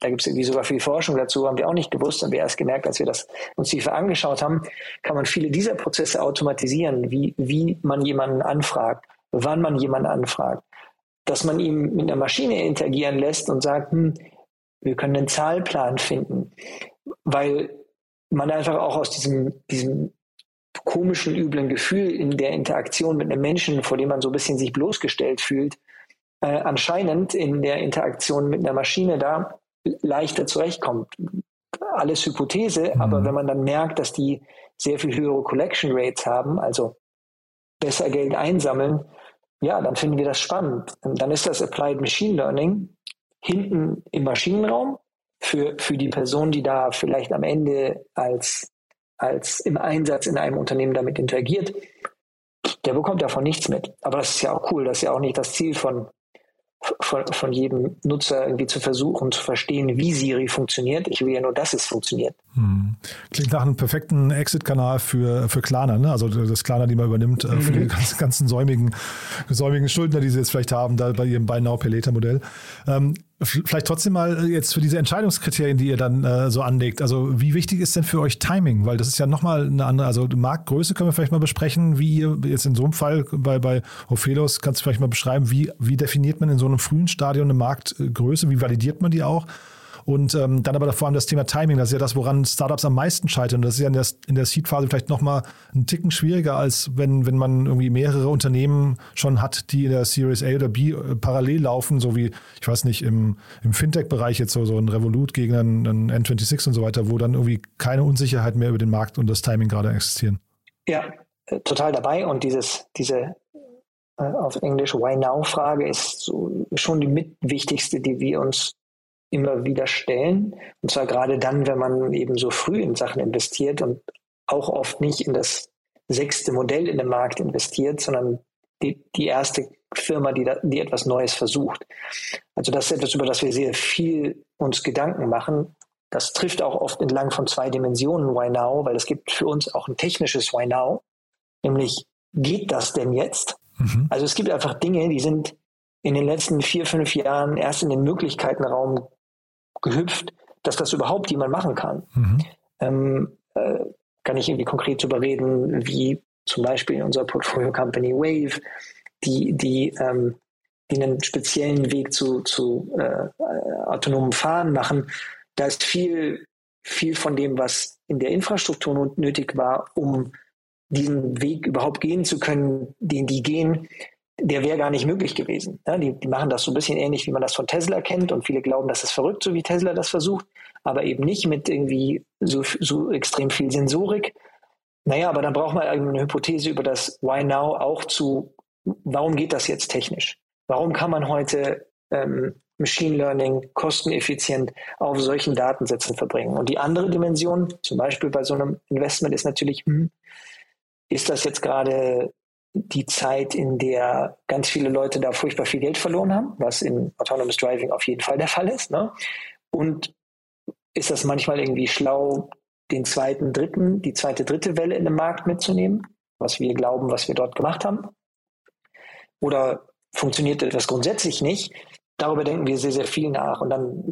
Da gibt es irgendwie sogar viel Forschung dazu, haben wir auch nicht gewusst, haben wir erst gemerkt, als wir das uns tiefer angeschaut haben, kann man viele dieser Prozesse automatisieren, wie man jemanden anfragt, wann man jemanden anfragt, dass man ihn mit einer Maschine interagieren lässt und sagt, wir können einen Zahlplan finden, weil man einfach auch aus diesem komischen, üblen Gefühl in der Interaktion mit einem Menschen, vor dem man so ein bisschen sich bloßgestellt fühlt, anscheinend in der Interaktion mit einer Maschine da leichter zurechtkommt. Alles Hypothese, aber wenn man dann merkt, dass die sehr viel höhere Collection Rates haben, also besser Geld einsammeln, ja, dann finden wir das spannend. Dann ist das Applied Machine Learning hinten im Maschinenraum für die Person, die da vielleicht am Ende als im Einsatz in einem Unternehmen damit interagiert, der bekommt davon nichts mit. Aber das ist ja auch cool, das ist ja auch nicht das Ziel von jedem Nutzer irgendwie zu versuchen, zu verstehen, wie Siri funktioniert. Ich will ja nur, dass es funktioniert. Klingt nach einem perfekten Exit-Kanal für Klarna, ne? Also das Klarna, die man übernimmt für die ganzen säumigen Schuldner, die sie jetzt vielleicht haben, da bei ihrem Buy Now Pay Later Modell. Vielleicht trotzdem mal jetzt für diese Entscheidungskriterien, die ihr dann so anlegt. Also wie wichtig ist denn für euch Timing? Weil das ist ja nochmal eine andere, also Marktgröße können wir vielleicht mal besprechen, wie ihr jetzt in so einem Fall bei Ophelos, kannst du vielleicht mal beschreiben, wie definiert man in so einem frühen Stadium eine Marktgröße, wie validiert man die auch? Und dann aber vor allem das Thema Timing, das ist ja das, woran Startups am meisten scheitern. Das ist ja in der Seed-Phase vielleicht nochmal einen Ticken schwieriger, als wenn man irgendwie mehrere Unternehmen schon hat, die in der Series A oder B parallel laufen, so wie, ich weiß nicht, im Fintech-Bereich jetzt so ein Revolut gegen einen N26 und so weiter, wo dann irgendwie keine Unsicherheit mehr über den Markt und das Timing gerade existieren. Ja, total dabei. Und diese auf Englisch Why Now-Frage ist so schon die mitwichtigste, die wir uns immer wieder stellen. Und zwar gerade dann, wenn man eben so früh in Sachen investiert und auch oft nicht in das sechste Modell in den Markt investiert, sondern die erste Firma, die etwas Neues versucht. Also das ist etwas, über das wir sehr viel uns Gedanken machen. Das trifft auch oft entlang von zwei Dimensionen Why Now, weil es gibt für uns auch ein technisches Why Now, nämlich geht das denn jetzt? Also es gibt einfach Dinge, die sind in den letzten 4-5 Jahren erst in den Möglichkeitenraum gehüpft, dass das überhaupt jemand machen kann. Kann ich irgendwie konkret darüber reden, wie zum Beispiel in unserer Portfolio-Company Wave, die einen speziellen Weg zu autonomen Fahren machen. Da ist viel von dem, was in der Infrastruktur nötig war, um diesen Weg überhaupt gehen zu können, den die gehen, der wäre gar nicht möglich gewesen. Ja, die machen das so ein bisschen ähnlich, wie man das von Tesla kennt, und viele glauben, das ist verrückt, so wie Tesla das versucht, aber eben nicht mit irgendwie so extrem viel Sensorik. Naja, aber dann braucht man eine Hypothese über das Why Now auch zu, warum geht das jetzt technisch? Warum kann man heute Machine Learning kosteneffizient auf solchen Datensätzen verbringen? Und die andere Dimension, zum Beispiel bei so einem Investment, ist natürlich, ist das jetzt gerade die Zeit, in der ganz viele Leute da furchtbar viel Geld verloren haben, was in Autonomous Driving auf jeden Fall der Fall ist, ne? Und ist das manchmal irgendwie schlau, die zweite, dritte Welle in den Markt mitzunehmen, was wir glauben, was wir dort gemacht haben? Oder funktioniert etwas grundsätzlich nicht? Darüber denken wir sehr, sehr viel nach. Und dann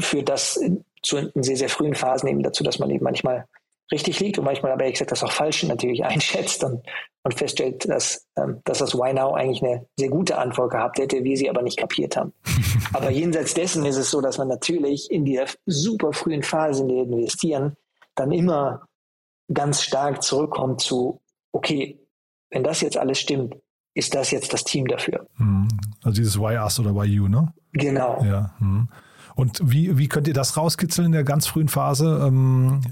führt das in sehr, sehr frühen Phasen eben dazu, dass man eben manchmal richtig liegt und manchmal aber, ehrlich gesagt, das auch falsch natürlich einschätzt und feststellt, dass das Why Now eigentlich eine sehr gute Antwort gehabt hätte, wir sie aber nicht kapiert haben. Aber jenseits dessen ist es so, dass man natürlich in dieser super frühen Phase, in der wir investieren, dann immer ganz stark zurückkommt zu, okay, wenn das jetzt alles stimmt, ist das jetzt das Team dafür. Also dieses Why Us oder Why You, ne? Genau. Ja, Und wie könnt ihr das rauskitzeln in der ganz frühen Phase?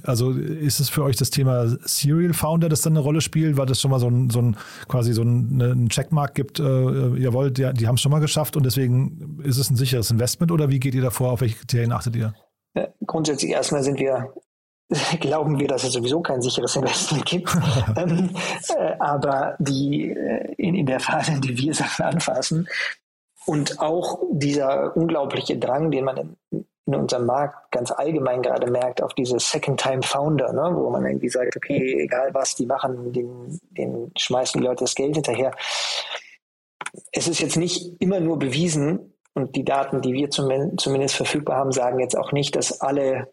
Also ist es für euch das Thema Serial Founder, das dann eine Rolle spielt, weil das schon mal so ein Checkmark gibt, jawohl, die haben es schon mal geschafft und deswegen ist es ein sicheres Investment, oder wie geht ihr davor, auf welche Kriterien achtet ihr? Grundsätzlich erstmal glauben wir, dass es sowieso kein sicheres Investment gibt. Aber in der Phase, in der wir Sachen anfassen, und auch dieser unglaubliche Drang, den man in unserem Markt ganz allgemein gerade merkt, auf diese Second-Time-Founder, ne, wo man irgendwie sagt, okay, egal was die machen, den schmeißen die Leute das Geld hinterher. Es ist jetzt nicht immer nur bewiesen, Und die Daten, die wir zumindest verfügbar haben, sagen jetzt auch nicht, dass alle,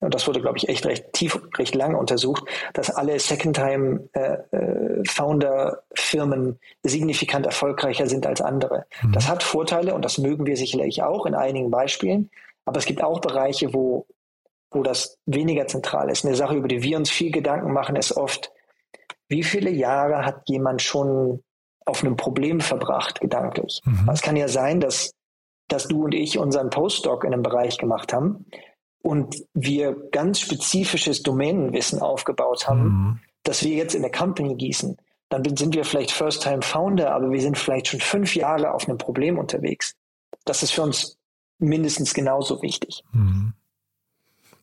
und das wurde, glaube ich, echt recht tief, recht lang untersucht, dass alle Second-Time-Founder-Firmen signifikant erfolgreicher sind als andere. Mhm. Das hat Vorteile und das mögen wir sicherlich auch in einigen Beispielen. Aber es gibt auch Bereiche, wo das weniger zentral ist. Eine Sache, über die wir uns viel Gedanken machen, ist oft, wie viele Jahre hat jemand schon auf einem Problem verbracht, gedanklich? Mhm. Es kann ja sein, dass du und ich unseren Postdoc in einem Bereich gemacht haben und wir ganz spezifisches Domänenwissen aufgebaut haben, das wir jetzt in der Company gießen. Dann sind wir vielleicht First-Time-Founder, aber wir sind vielleicht schon 5 Jahre auf einem Problem unterwegs. Das ist für uns mindestens genauso wichtig. Mhm.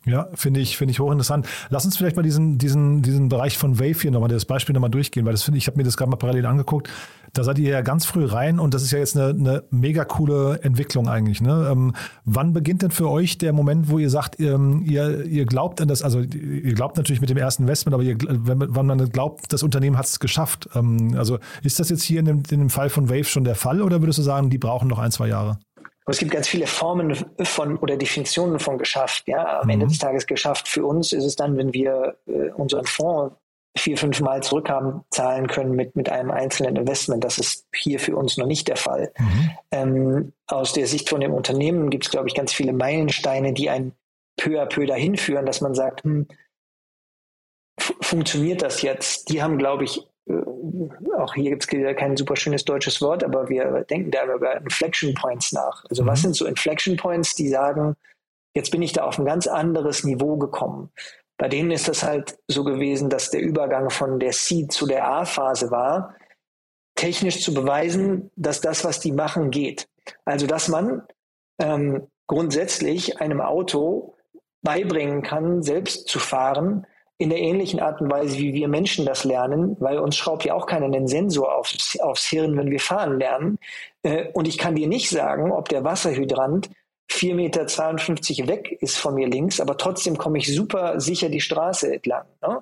Ja, finde ich hochinteressant. Lass uns vielleicht mal diesen Bereich von Wave hier nochmal, das Beispiel nochmal durchgehen, weil das ich habe mir das gerade mal parallel angeguckt. Da seid ihr ja ganz früh rein und das ist ja jetzt eine mega coole Entwicklung eigentlich. Ne? Wann beginnt denn für euch der Moment, wo ihr sagt, ihr glaubt an das, also ihr glaubt natürlich mit dem ersten Investment, aber wann man glaubt, das Unternehmen hat es geschafft. Also ist das jetzt hier in dem Fall von Wave schon der Fall oder würdest du sagen, die brauchen noch 1-2 Jahre? Aber es gibt ganz viele Formen von oder Definitionen von geschafft. Ja, am Ende des Tages geschafft für uns ist es dann, wenn wir unseren Fonds 4-5 Mal zurückhaben, zahlen können mit einem einzelnen Investment. Das ist hier für uns noch nicht der Fall. Aus der Sicht von dem Unternehmen gibt es, glaube ich, ganz viele Meilensteine, die einen peu à peu dahin führen, dass man sagt, funktioniert das jetzt? Die haben, glaube ich, auch hier gibt es kein super schönes deutsches Wort, aber wir denken da über Inflection Points nach. Also was sind so Inflection Points, die sagen, jetzt bin ich da auf ein ganz anderes Niveau gekommen. Bei denen ist das halt so gewesen, dass der Übergang von der Seed zu der A-Phase war, technisch zu beweisen, dass das, was die machen, geht. Also dass man grundsätzlich einem Auto beibringen kann, selbst zu fahren, in der ähnlichen Art und Weise, wie wir Menschen das lernen, weil uns schraubt ja auch keiner einen Sensor aufs Hirn, wenn wir fahren lernen. Und ich kann dir nicht sagen, ob der Wasserhydrant 4,52 Meter weg ist von mir links, aber trotzdem komme ich super sicher die Straße entlang. Ne?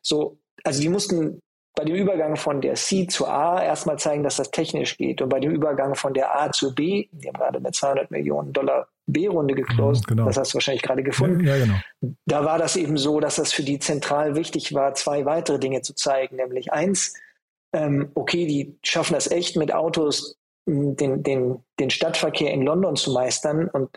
So, also die mussten bei dem Übergang von der C zu A erstmal zeigen, dass das technisch geht. Und bei dem Übergang von der A zu B, die haben gerade eine $200 Millionen B-Runde geclosed, genau. Das hast du wahrscheinlich gerade gefunden. Ja, genau. Da war das eben so, dass das für die zentral wichtig war, 2 weitere Dinge zu zeigen, nämlich 1, okay, die schaffen das echt mit Autos, den Stadtverkehr in London zu meistern und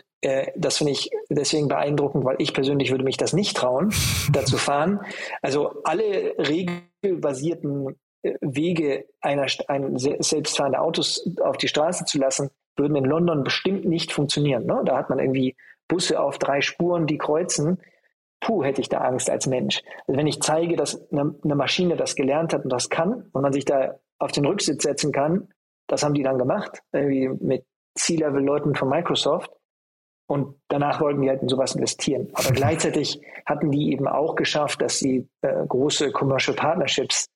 das finde ich deswegen beeindruckend, weil ich persönlich würde mich das nicht trauen, da zu fahren. Also alle regelbasierten Wege selbstfahrende Autos auf die Straße zu lassen, würden in London bestimmt nicht funktionieren. Ne? Da hat man irgendwie Busse auf 3 Spuren, die kreuzen. Puh, hätte ich da Angst als Mensch. Also wenn ich zeige, dass eine Maschine das gelernt hat und das kann und man sich da auf den Rücksitz setzen kann, das haben die dann gemacht, irgendwie mit C-Level-Leuten von Microsoft. Und danach wollten die halt in sowas investieren. Aber gleichzeitig hatten die eben auch geschafft, dass sie große Commercial Partnerships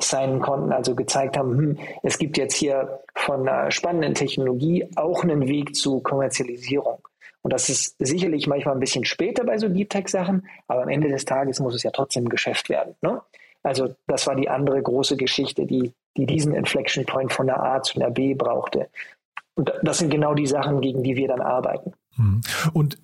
sein konnten, also gezeigt haben, es gibt jetzt hier von einer spannenden Technologie auch einen Weg zu Kommerzialisierung. Und das ist sicherlich manchmal ein bisschen später bei so Deep Tech-Sachen, aber am Ende des Tages muss es ja trotzdem Geschäft werden. Ne? Also das war die andere große Geschichte, die diesen Inflection Point von einer A zu einer B brauchte. Und das sind genau die Sachen, gegen die wir dann arbeiten. Und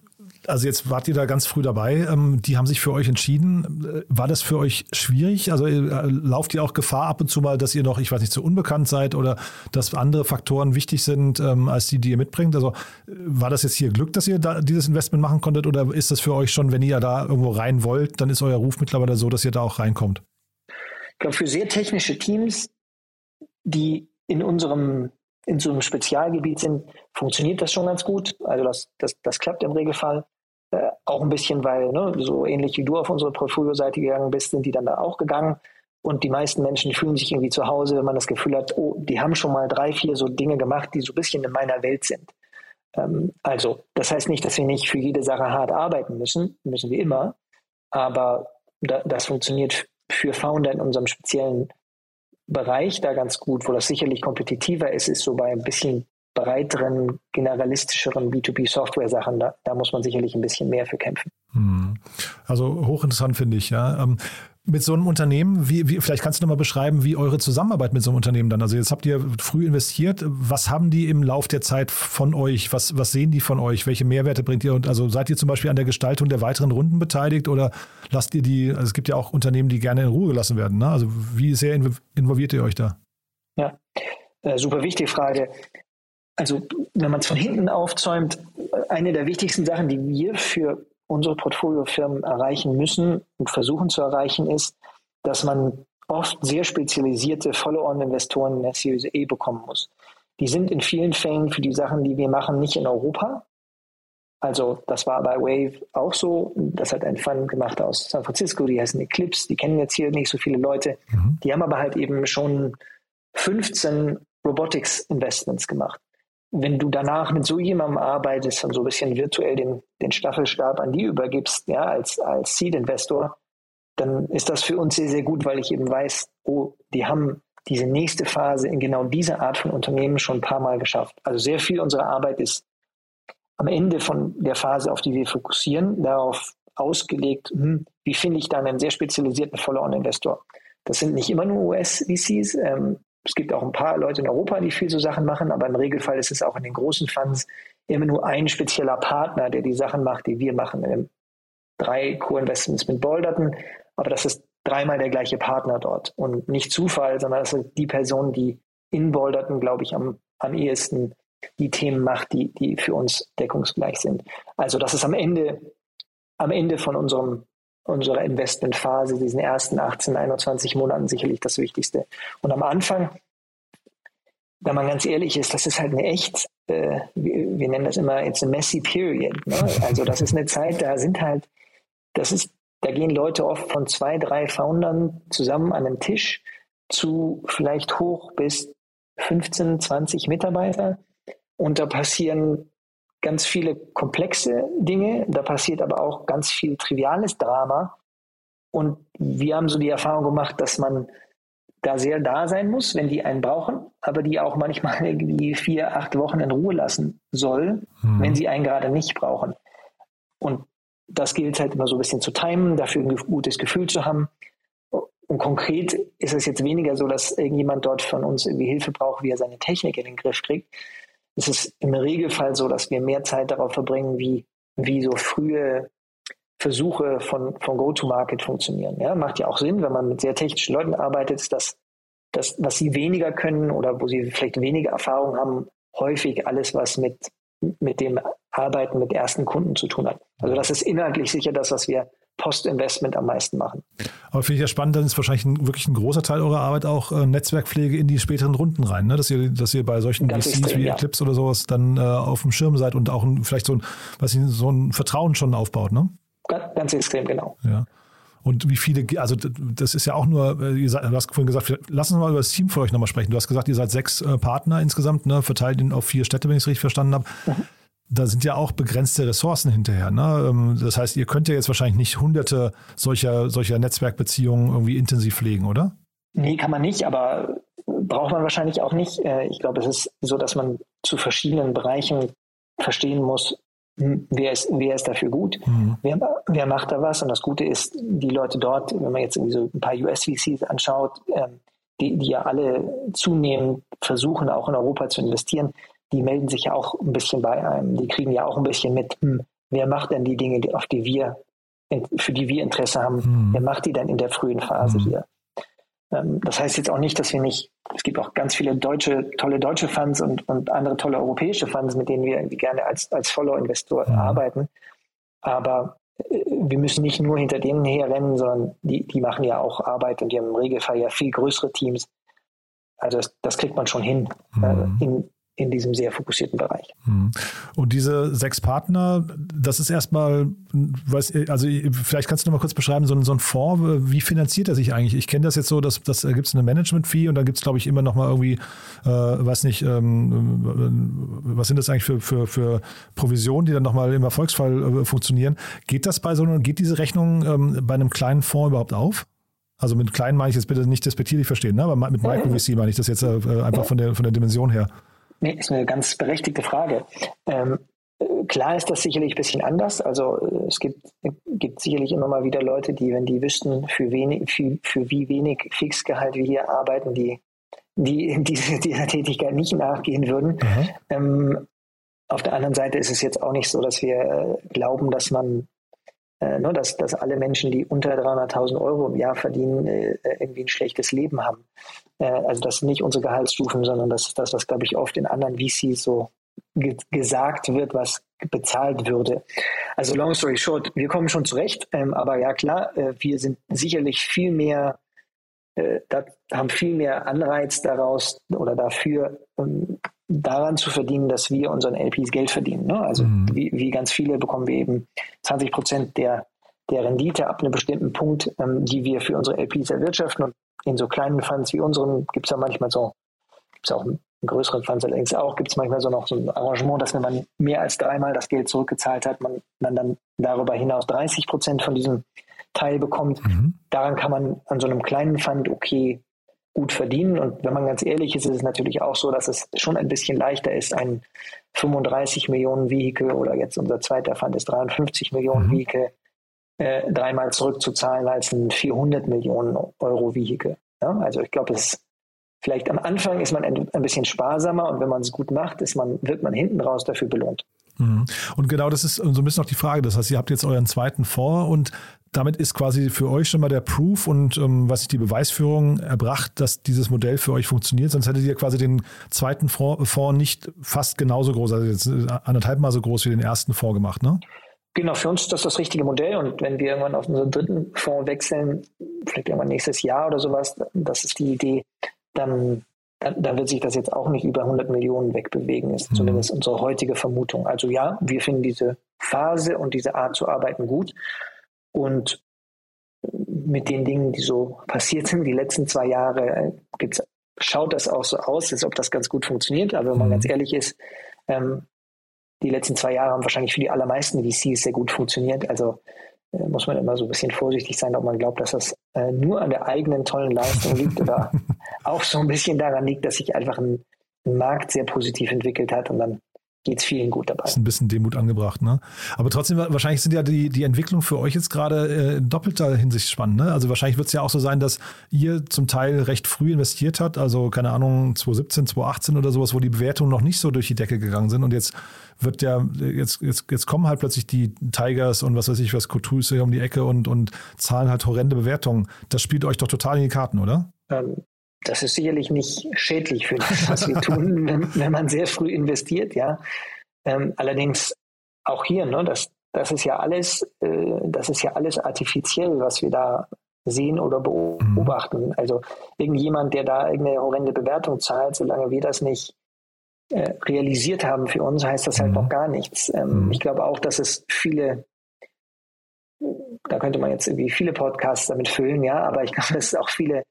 also jetzt wart ihr da ganz früh dabei. Die haben sich für euch entschieden. War das für euch schwierig? Also lauft ihr auch Gefahr ab und zu mal, dass ihr noch, ich weiß nicht, zu unbekannt seid oder dass andere Faktoren wichtig sind, als die ihr mitbringt? Also war das jetzt hier Glück, dass ihr da dieses Investment machen konntet oder ist das für euch schon, wenn ihr da irgendwo rein wollt, dann ist euer Ruf mittlerweile so, dass ihr da auch reinkommt? Ich glaube, für sehr technische Teams, die in so einem Spezialgebiet sind, funktioniert das schon ganz gut. Also das klappt im Regelfall. Auch ein bisschen, weil so ähnlich wie du auf unsere Portfolio-Seite gegangen bist, sind die dann da auch gegangen. Und die meisten Menschen fühlen sich irgendwie zu Hause, wenn man das Gefühl hat, oh, die haben schon mal 3-4 so Dinge gemacht, die so ein bisschen in meiner Welt sind. Also das heißt nicht, dass wir nicht für jede Sache hart arbeiten müssen. Müssen wir immer. Aber das funktioniert für Founder in unserem speziellen Bereich da ganz gut, wo das sicherlich kompetitiver ist, ist so bei ein bisschen breiteren, generalistischeren B2B-Software-Sachen, da muss man sicherlich ein bisschen mehr für kämpfen. Also hochinteressant finde ich, ja. Mit so einem Unternehmen, vielleicht kannst du nochmal beschreiben, wie eure Zusammenarbeit mit so einem Unternehmen dann, also jetzt habt ihr früh investiert, was haben die im Lauf der Zeit von euch, was sehen die von euch, welche Mehrwerte bringt ihr, und also seid ihr zum Beispiel an der Gestaltung der weiteren Runden beteiligt oder lasst ihr die, also es gibt ja auch Unternehmen, die gerne in Ruhe gelassen werden, ne? Also wie sehr involviert ihr euch da? Ja, super wichtige Frage. Also wenn man es von hinten aufzäumt, eine der wichtigsten Sachen, die wir für unsere Portfoliofirmen erreichen müssen und versuchen zu erreichen, ist, dass man oft sehr spezialisierte Follow-on-Investoren in der Series A bekommen muss. Die sind in vielen Fällen für die Sachen, die wir machen, nicht in Europa. Also das war bei Wave auch so. Das hat ein Fund gemacht aus San Francisco, die heißen Eclipse. Die kennen jetzt hier nicht so viele Leute. Mhm. Die haben aber halt eben schon 15 Robotics-Investments gemacht. Wenn du danach mit so jemandem arbeitest und so ein bisschen virtuell den Staffelstab an die übergibst, ja, als Seed-Investor, dann ist das für uns sehr, sehr gut, weil ich eben weiß, oh, die haben diese nächste Phase in genau dieser Art von Unternehmen schon ein paar Mal geschafft. Also sehr viel unserer Arbeit ist am Ende von der Phase, auf die wir fokussieren, darauf ausgelegt, wie finde ich dann einen sehr spezialisierten Follow-on-Investor. Das sind nicht immer nur US-VCs, es gibt auch ein paar Leute in Europa, die viel so Sachen machen, aber im Regelfall ist es auch in den großen Funds immer nur ein spezieller Partner, der die Sachen macht, die wir machen. Wir haben 3 Co-Investments mit Bolderton, aber das ist dreimal der gleiche Partner dort. Und nicht Zufall, sondern das ist die Person, die in Bolderton, glaube ich, am ehesten die Themen macht, die für uns deckungsgleich sind. Also das ist am Ende von unserer Investmentphase, diesen ersten 18, 21 Monaten sicherlich das Wichtigste. Und am Anfang, wenn man ganz ehrlich ist, das ist halt eine echt, wir nennen das immer, it's a messy period. Ne? Also das ist eine Zeit, da gehen Leute oft von 2, 3 Foundern zusammen an einem Tisch zu vielleicht hoch bis 15, 20 Mitarbeiter. Und da passieren ganz viele komplexe Dinge, da passiert aber auch ganz viel triviales Drama. Und wir haben so die Erfahrung gemacht, dass man da sehr da sein muss, wenn die einen brauchen, aber die auch manchmal irgendwie 4, 8 Wochen in Ruhe lassen soll, wenn sie einen gerade nicht brauchen. Und das gilt halt immer so ein bisschen zu timen, dafür ein gutes Gefühl zu haben. Und konkret ist es jetzt weniger so, dass irgendjemand dort von uns irgendwie Hilfe braucht, wie er seine Technik in den Griff kriegt. Es ist im Regelfall so, dass wir mehr Zeit darauf verbringen, wie so frühe Versuche von Go-to-Market funktionieren. Ja, macht ja auch Sinn, wenn man mit sehr technischen Leuten arbeitet, dass das, was sie weniger können oder wo sie vielleicht weniger Erfahrung haben, häufig alles, was mit dem Arbeiten mit ersten Kunden zu tun hat. Also das ist inhaltlich sicher das, was wir Post-Investment am meisten machen. Aber finde ich ja spannend, dann ist wahrscheinlich wirklich ein großer Teil eurer Arbeit auch Netzwerkpflege in die späteren Runden rein, ne? Dass ihr bei solchen VCs wie Eclipse oder sowas dann auf dem Schirm seid und auch vielleicht so ein Vertrauen schon aufbaut, ne? Ganz extrem, genau. Ja. Und wie viele, also das ist ja auch nur, du hast vorhin gesagt, lass uns mal über das Team von euch nochmal sprechen. Du hast gesagt, ihr seid 6 Partner insgesamt, ne? Verteilt auf 4 Städte, wenn ich es richtig verstanden habe. Mhm. Da sind ja auch begrenzte Ressourcen hinterher, ne? Das heißt, ihr könnt ja jetzt wahrscheinlich nicht hunderte solcher Netzwerkbeziehungen irgendwie intensiv pflegen, oder? Nee, kann man nicht, aber braucht man wahrscheinlich auch nicht. Ich glaube, es ist so, dass man zu verschiedenen Bereichen verstehen muss, wer ist dafür gut, wer macht da was. Und das Gute ist, die Leute dort, wenn man jetzt irgendwie so ein paar US-VCs anschaut, die ja alle zunehmend versuchen, auch in Europa zu investieren, die melden sich ja auch ein bisschen bei einem. Die kriegen ja auch ein bisschen mit, wer macht denn die Dinge, für die wir Interesse haben, wer macht die denn in der frühen Phase hier? Das heißt jetzt auch nicht, dass wir nicht, es gibt auch ganz viele tolle deutsche Funds und andere tolle europäische Funds, mit denen wir irgendwie gerne als Follow-Investor arbeiten. Aber wir müssen nicht nur hinter denen herrennen, sondern die machen ja auch Arbeit und die haben im Regelfall ja viel größere Teams. Also das kriegt man schon hin. In diesem sehr fokussierten Bereich. Und diese 6 Partner, das ist erstmal, also vielleicht kannst du noch mal kurz beschreiben, so ein Fonds, wie finanziert er sich eigentlich? Ich kenne das jetzt so, dass gibt es eine Management-Fee und dann gibt es, glaube ich, immer noch mal irgendwie, weiß nicht, was sind das eigentlich für Provisionen, die dann noch mal im Erfolgsfall funktionieren? Geht diese Rechnung bei einem kleinen Fonds überhaupt auf? Also mit kleinen meine ich jetzt bitte nicht despektierlich verstehen, ne? Aber mit Micro-VC meine ich das jetzt einfach von der Dimension her. Nee, ist eine ganz berechtigte Frage. Klar ist das sicherlich ein bisschen anders. Also es gibt sicherlich immer mal wieder Leute, die, wenn die wüssten, für wie wenig Fixgehalt wir hier arbeiten, die dieser Tätigkeit nicht nachgehen würden. Mhm. Auf der anderen Seite ist es jetzt auch nicht so, dass wir glauben, dass man dass alle Menschen, die unter 300.000 Euro im Jahr verdienen, irgendwie ein schlechtes Leben haben. Also das sind nicht unsere Gehaltsstufen, sondern das ist das, was, glaube ich, oft in anderen VCs so gesagt wird, was bezahlt würde. Also long story short, wir kommen schon zurecht, aber ja klar, wir sind sicherlich viel mehr, haben viel mehr Anreiz daraus oder dafür, daran zu verdienen, dass wir unseren LPs Geld verdienen. Ne? Also wie ganz viele bekommen wir eben 20% der Rendite ab einem bestimmten Punkt, die wir für unsere LPs erwirtschaften. Und in so kleinen Funds wie unseren gibt es ja manchmal so, gibt es auch einen größeren Funds allerdings auch, gibt es manchmal so noch so ein Arrangement, dass wenn man mehr als dreimal das Geld zurückgezahlt hat, man dann darüber hinaus 30% von diesem Teil bekommt. Mhm. Daran kann man an so einem kleinen Fund gut verdienen. Und wenn man ganz ehrlich ist, ist es natürlich auch so, dass es schon ein bisschen leichter ist, ein 35 Millionen Vehikel oder jetzt unser zweiter Fund ist 53 Millionen Vehikel dreimal zurückzuzahlen als ein 400 Millionen Euro Vehikel. Ja? Also ich glaube, es ist vielleicht am Anfang ist man ein bisschen sparsamer und wenn man es gut macht, wird man hinten raus dafür belohnt. Und genau das ist so ein bisschen noch die Frage. Das heißt, ihr habt jetzt euren zweiten Fonds und damit ist quasi für euch schon mal der Proof und was sich die Beweisführung erbracht, dass dieses Modell für euch funktioniert. Sonst hättet ihr quasi den zweiten Fonds nicht fast genauso groß, also jetzt 1,5-mal so groß wie den ersten Fonds gemacht, ne? Genau, für uns ist das richtige Modell. Und wenn wir irgendwann auf unseren dritten Fonds wechseln, vielleicht irgendwann nächstes Jahr oder sowas, das ist die Idee, dann wird sich das jetzt auch nicht über 100 Millionen wegbewegen, ist zumindest unsere heutige Vermutung. Also ja, wir finden diese Phase und diese Art zu arbeiten gut. Und mit den Dingen, die so passiert sind, die letzten 2 Jahre, schaut das auch so aus, als ob das ganz gut funktioniert. Aber wenn man ganz ehrlich ist, die letzten 2 Jahre haben wahrscheinlich für die allermeisten VCs sehr gut funktioniert. Also muss man immer so ein bisschen vorsichtig sein, ob man glaubt, dass das nur an der eigenen tollen Leistung liegt oder auch so ein bisschen daran liegt, dass sich einfach ein Markt sehr positiv entwickelt hat und dann geht es vielen gut dabei. Ist ein bisschen Demut angebracht, ne? Aber trotzdem, wahrscheinlich sind ja die Entwicklung für euch jetzt gerade in doppelter Hinsicht spannend, ne? Also wahrscheinlich wird es ja auch so sein, dass ihr zum Teil recht früh investiert habt, also keine Ahnung, 2017, 2018 oder sowas, wo die Bewertungen noch nicht so durch die Decke gegangen sind und jetzt kommen halt plötzlich die Tigers und was weiß ich was, Cotus um die Ecke und zahlen halt horrende Bewertungen. Das spielt euch doch total in die Karten, oder? Das ist sicherlich nicht schädlich für das, was wir tun, wenn man sehr früh investiert, ja. Allerdings auch hier, ne, das ist ja alles artifiziell, was wir da sehen oder beobachten. Also irgendjemand, der da irgendeine horrende Bewertung zahlt, solange wir das nicht realisiert haben für uns, heißt das halt noch gar nichts. Ich glaube auch, dass es da könnte man jetzt irgendwie viele Podcasts damit füllen, ja, aber ich glaube, dass es auch viele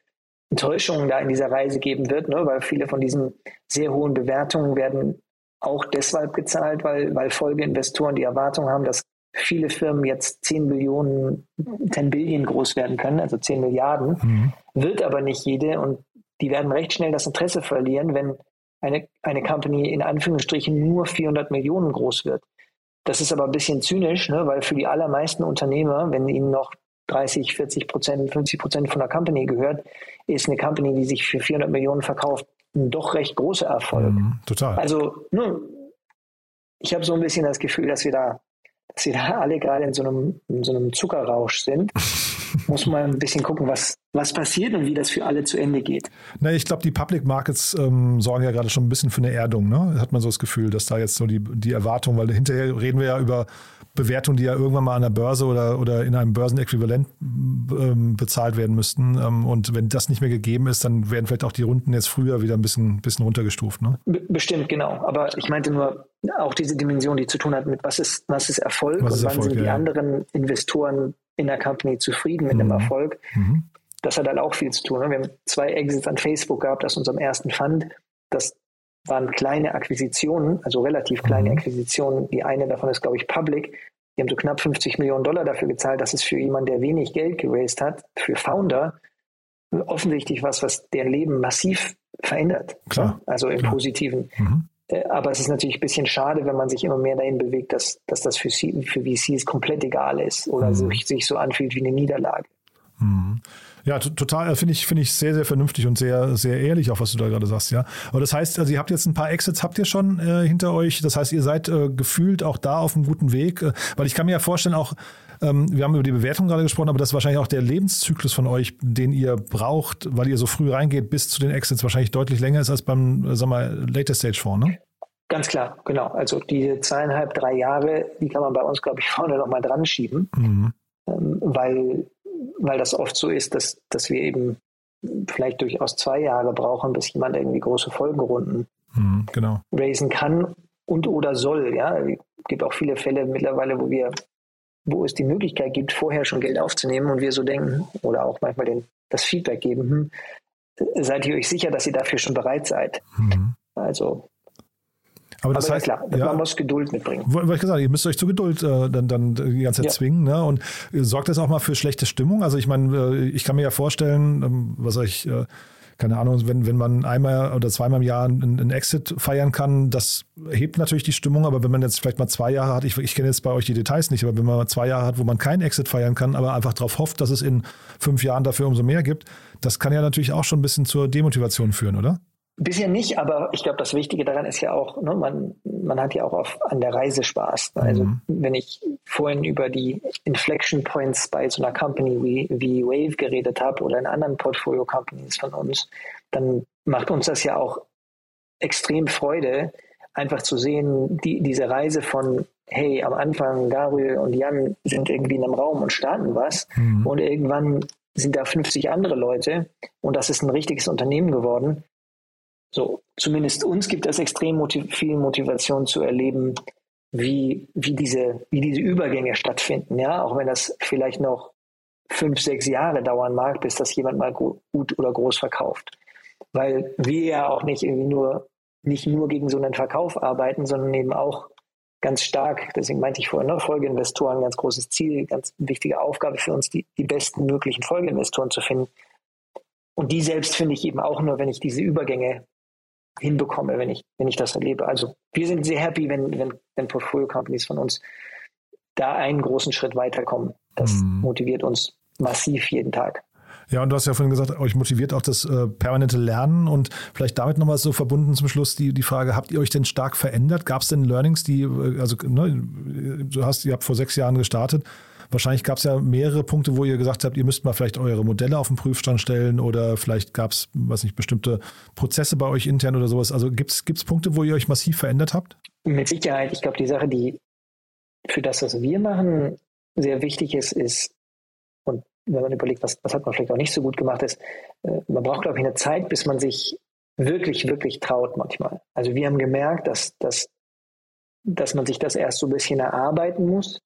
Enttäuschungen da in dieser Reise geben wird, ne? Weil viele von diesen sehr hohen Bewertungen werden auch deshalb gezahlt, weil Folgeinvestoren die Erwartung haben, dass viele Firmen jetzt 10 Billionen groß werden können, also 10 Milliarden, wird aber nicht jede und die werden recht schnell das Interesse verlieren, wenn eine Company in Anführungsstrichen nur 400 Millionen groß wird. Das ist aber ein bisschen zynisch, ne? Weil für die allermeisten Unternehmer, wenn ihnen noch 30, 40%, 50% von der Company gehört, ist eine Company, die sich für 400 Millionen verkauft, ein doch recht großer Erfolg. Total. Also ich habe so ein bisschen das Gefühl, dass wir da alle gerade in so einem Zuckerrausch sind. Muss man ein bisschen gucken, was passiert und wie das für alle zu Ende geht. Na, ich glaube, die Public Markets sorgen ja gerade schon ein bisschen für eine Erdung, ne? Hat man so das Gefühl, dass da jetzt so die Erwartung, weil hinterher reden wir ja über Bewertungen, die ja irgendwann mal an der Börse oder in einem Börsenäquivalent bezahlt werden müssten. Und wenn das nicht mehr gegeben ist, dann werden vielleicht auch die Runden jetzt früher wieder ein bisschen runtergestuft, ne? Bestimmt, genau. Aber ich meinte nur auch diese Dimension, die zu tun hat mit was ist Erfolg und wann sind die anderen Investoren in der Company zufrieden mit einem Erfolg. Das hat halt auch viel zu tun. Wir haben 2 Exits an Facebook gehabt aus unserem ersten Fund. Das waren kleine Akquisitionen, also relativ kleine Akquisitionen. Die eine davon ist, glaube ich, Public. Die haben so knapp 50 Millionen Dollar dafür gezahlt. Das ist für jemanden, der wenig Geld geraced hat, für Founder, offensichtlich was deren Leben massiv verändert. Klar. Also im Positiven. Aber es ist natürlich ein bisschen schade, wenn man sich immer mehr dahin bewegt, dass das für VCs komplett egal ist oder sich so anfühlt wie eine Niederlage. Mhm. Ja, total, finde ich sehr, sehr vernünftig und sehr, sehr ehrlich, auch was du da gerade sagst, ja. Aber das heißt, also ihr habt jetzt ein paar Exits, habt ihr schon hinter euch. Das heißt, ihr seid gefühlt auch da auf einem guten Weg. Weil ich kann mir ja vorstellen, auch, wir haben über die Bewertung gerade gesprochen, aber das ist wahrscheinlich auch der Lebenszyklus von euch, den ihr braucht, weil ihr so früh reingeht, bis zu den Exits wahrscheinlich deutlich länger ist als beim, sagen wir mal, Later Stage Fonds, ne? Ganz klar, genau. Also diese 2,5, 3 Jahre, die kann man bei uns, glaube ich, vorne nochmal dran schieben, weil das oft so ist, dass wir eben vielleicht durchaus 2 Jahre brauchen, bis jemand irgendwie große Folgerunden raisen kann und oder soll. Ja? Es gibt auch viele Fälle mittlerweile, wo es die Möglichkeit gibt, vorher schon Geld aufzunehmen und wir so denken oder auch manchmal das Feedback geben, seid ihr euch sicher, dass ihr dafür schon bereit seid? Also... Aber das heißt, klar, man muss Geduld mitbringen. Wollte ich gesagt, ihr müsst euch zu Geduld dann die ganze Zeit zwingen, ne? Und sorgt das auch mal für schlechte Stimmung? Also ich meine, ich kann mir ja vorstellen, keine Ahnung, wenn man einmal oder zweimal im Jahr einen Exit feiern kann, das hebt natürlich die Stimmung, aber wenn man jetzt vielleicht mal 2 Jahre hat, ich kenne jetzt bei euch die Details nicht, aber wenn man mal 2 Jahre hat, wo man keinen Exit feiern kann, aber einfach darauf hofft, dass es in 5 Jahren dafür umso mehr gibt, das kann ja natürlich auch schon ein bisschen zur Demotivation führen, oder? Bisher nicht, aber ich glaube, das Wichtige daran ist ja auch, ne, man hat ja auch an der Reise Spaß. Ne? Also wenn ich vorhin über die Inflection Points bei so einer Company wie Wave geredet habe oder in anderen Portfolio-Companies von uns, dann macht uns das ja auch extrem Freude, einfach zu sehen, diese Reise von, hey, am Anfang Gabriel und Jan sind irgendwie in einem Raum und starten was und irgendwann sind da 50 andere Leute und das ist ein richtiges Unternehmen geworden. So, zumindest uns gibt es extrem viel Motivation zu erleben, wie diese Übergänge stattfinden, ja, auch wenn das vielleicht noch 5, 6 Jahre dauern mag, bis das jemand mal gut oder groß verkauft. Weil wir ja auch nicht nur gegen so einen Verkauf arbeiten, sondern eben auch ganz stark, deswegen meinte ich vorhin, ne, Folgeinvestoren, ein ganz großes Ziel, ganz wichtige Aufgabe für uns, die besten möglichen Folgeinvestoren zu finden. Und die selbst finde ich eben auch nur, wenn ich diese Übergänge hinbekomme, wenn ich das erlebe. Also wir sind sehr happy, wenn Portfolio-Companies von uns da einen großen Schritt weiterkommen. Das motiviert uns massiv jeden Tag. Ja, und du hast ja vorhin gesagt, euch motiviert auch das permanente Lernen und vielleicht damit nochmal so verbunden zum Schluss die Frage, habt ihr euch denn stark verändert? Gab es denn Learnings, ihr habt vor 6 Jahren gestartet, wahrscheinlich gab es ja mehrere Punkte, wo ihr gesagt habt, ihr müsst mal vielleicht eure Modelle auf den Prüfstand stellen oder vielleicht gab es, weiß nicht, bestimmte Prozesse bei euch intern oder sowas. Also gibt's Punkte, wo ihr euch massiv verändert habt? Mit Sicherheit. Ich glaube, die Sache, die für das, was wir machen, sehr wichtig ist, und wenn man überlegt, was hat man vielleicht auch nicht so gut gemacht, ist, man braucht, glaube ich, eine Zeit, bis man sich wirklich, wirklich traut manchmal. Also wir haben gemerkt, dass man sich das erst so ein bisschen erarbeiten muss.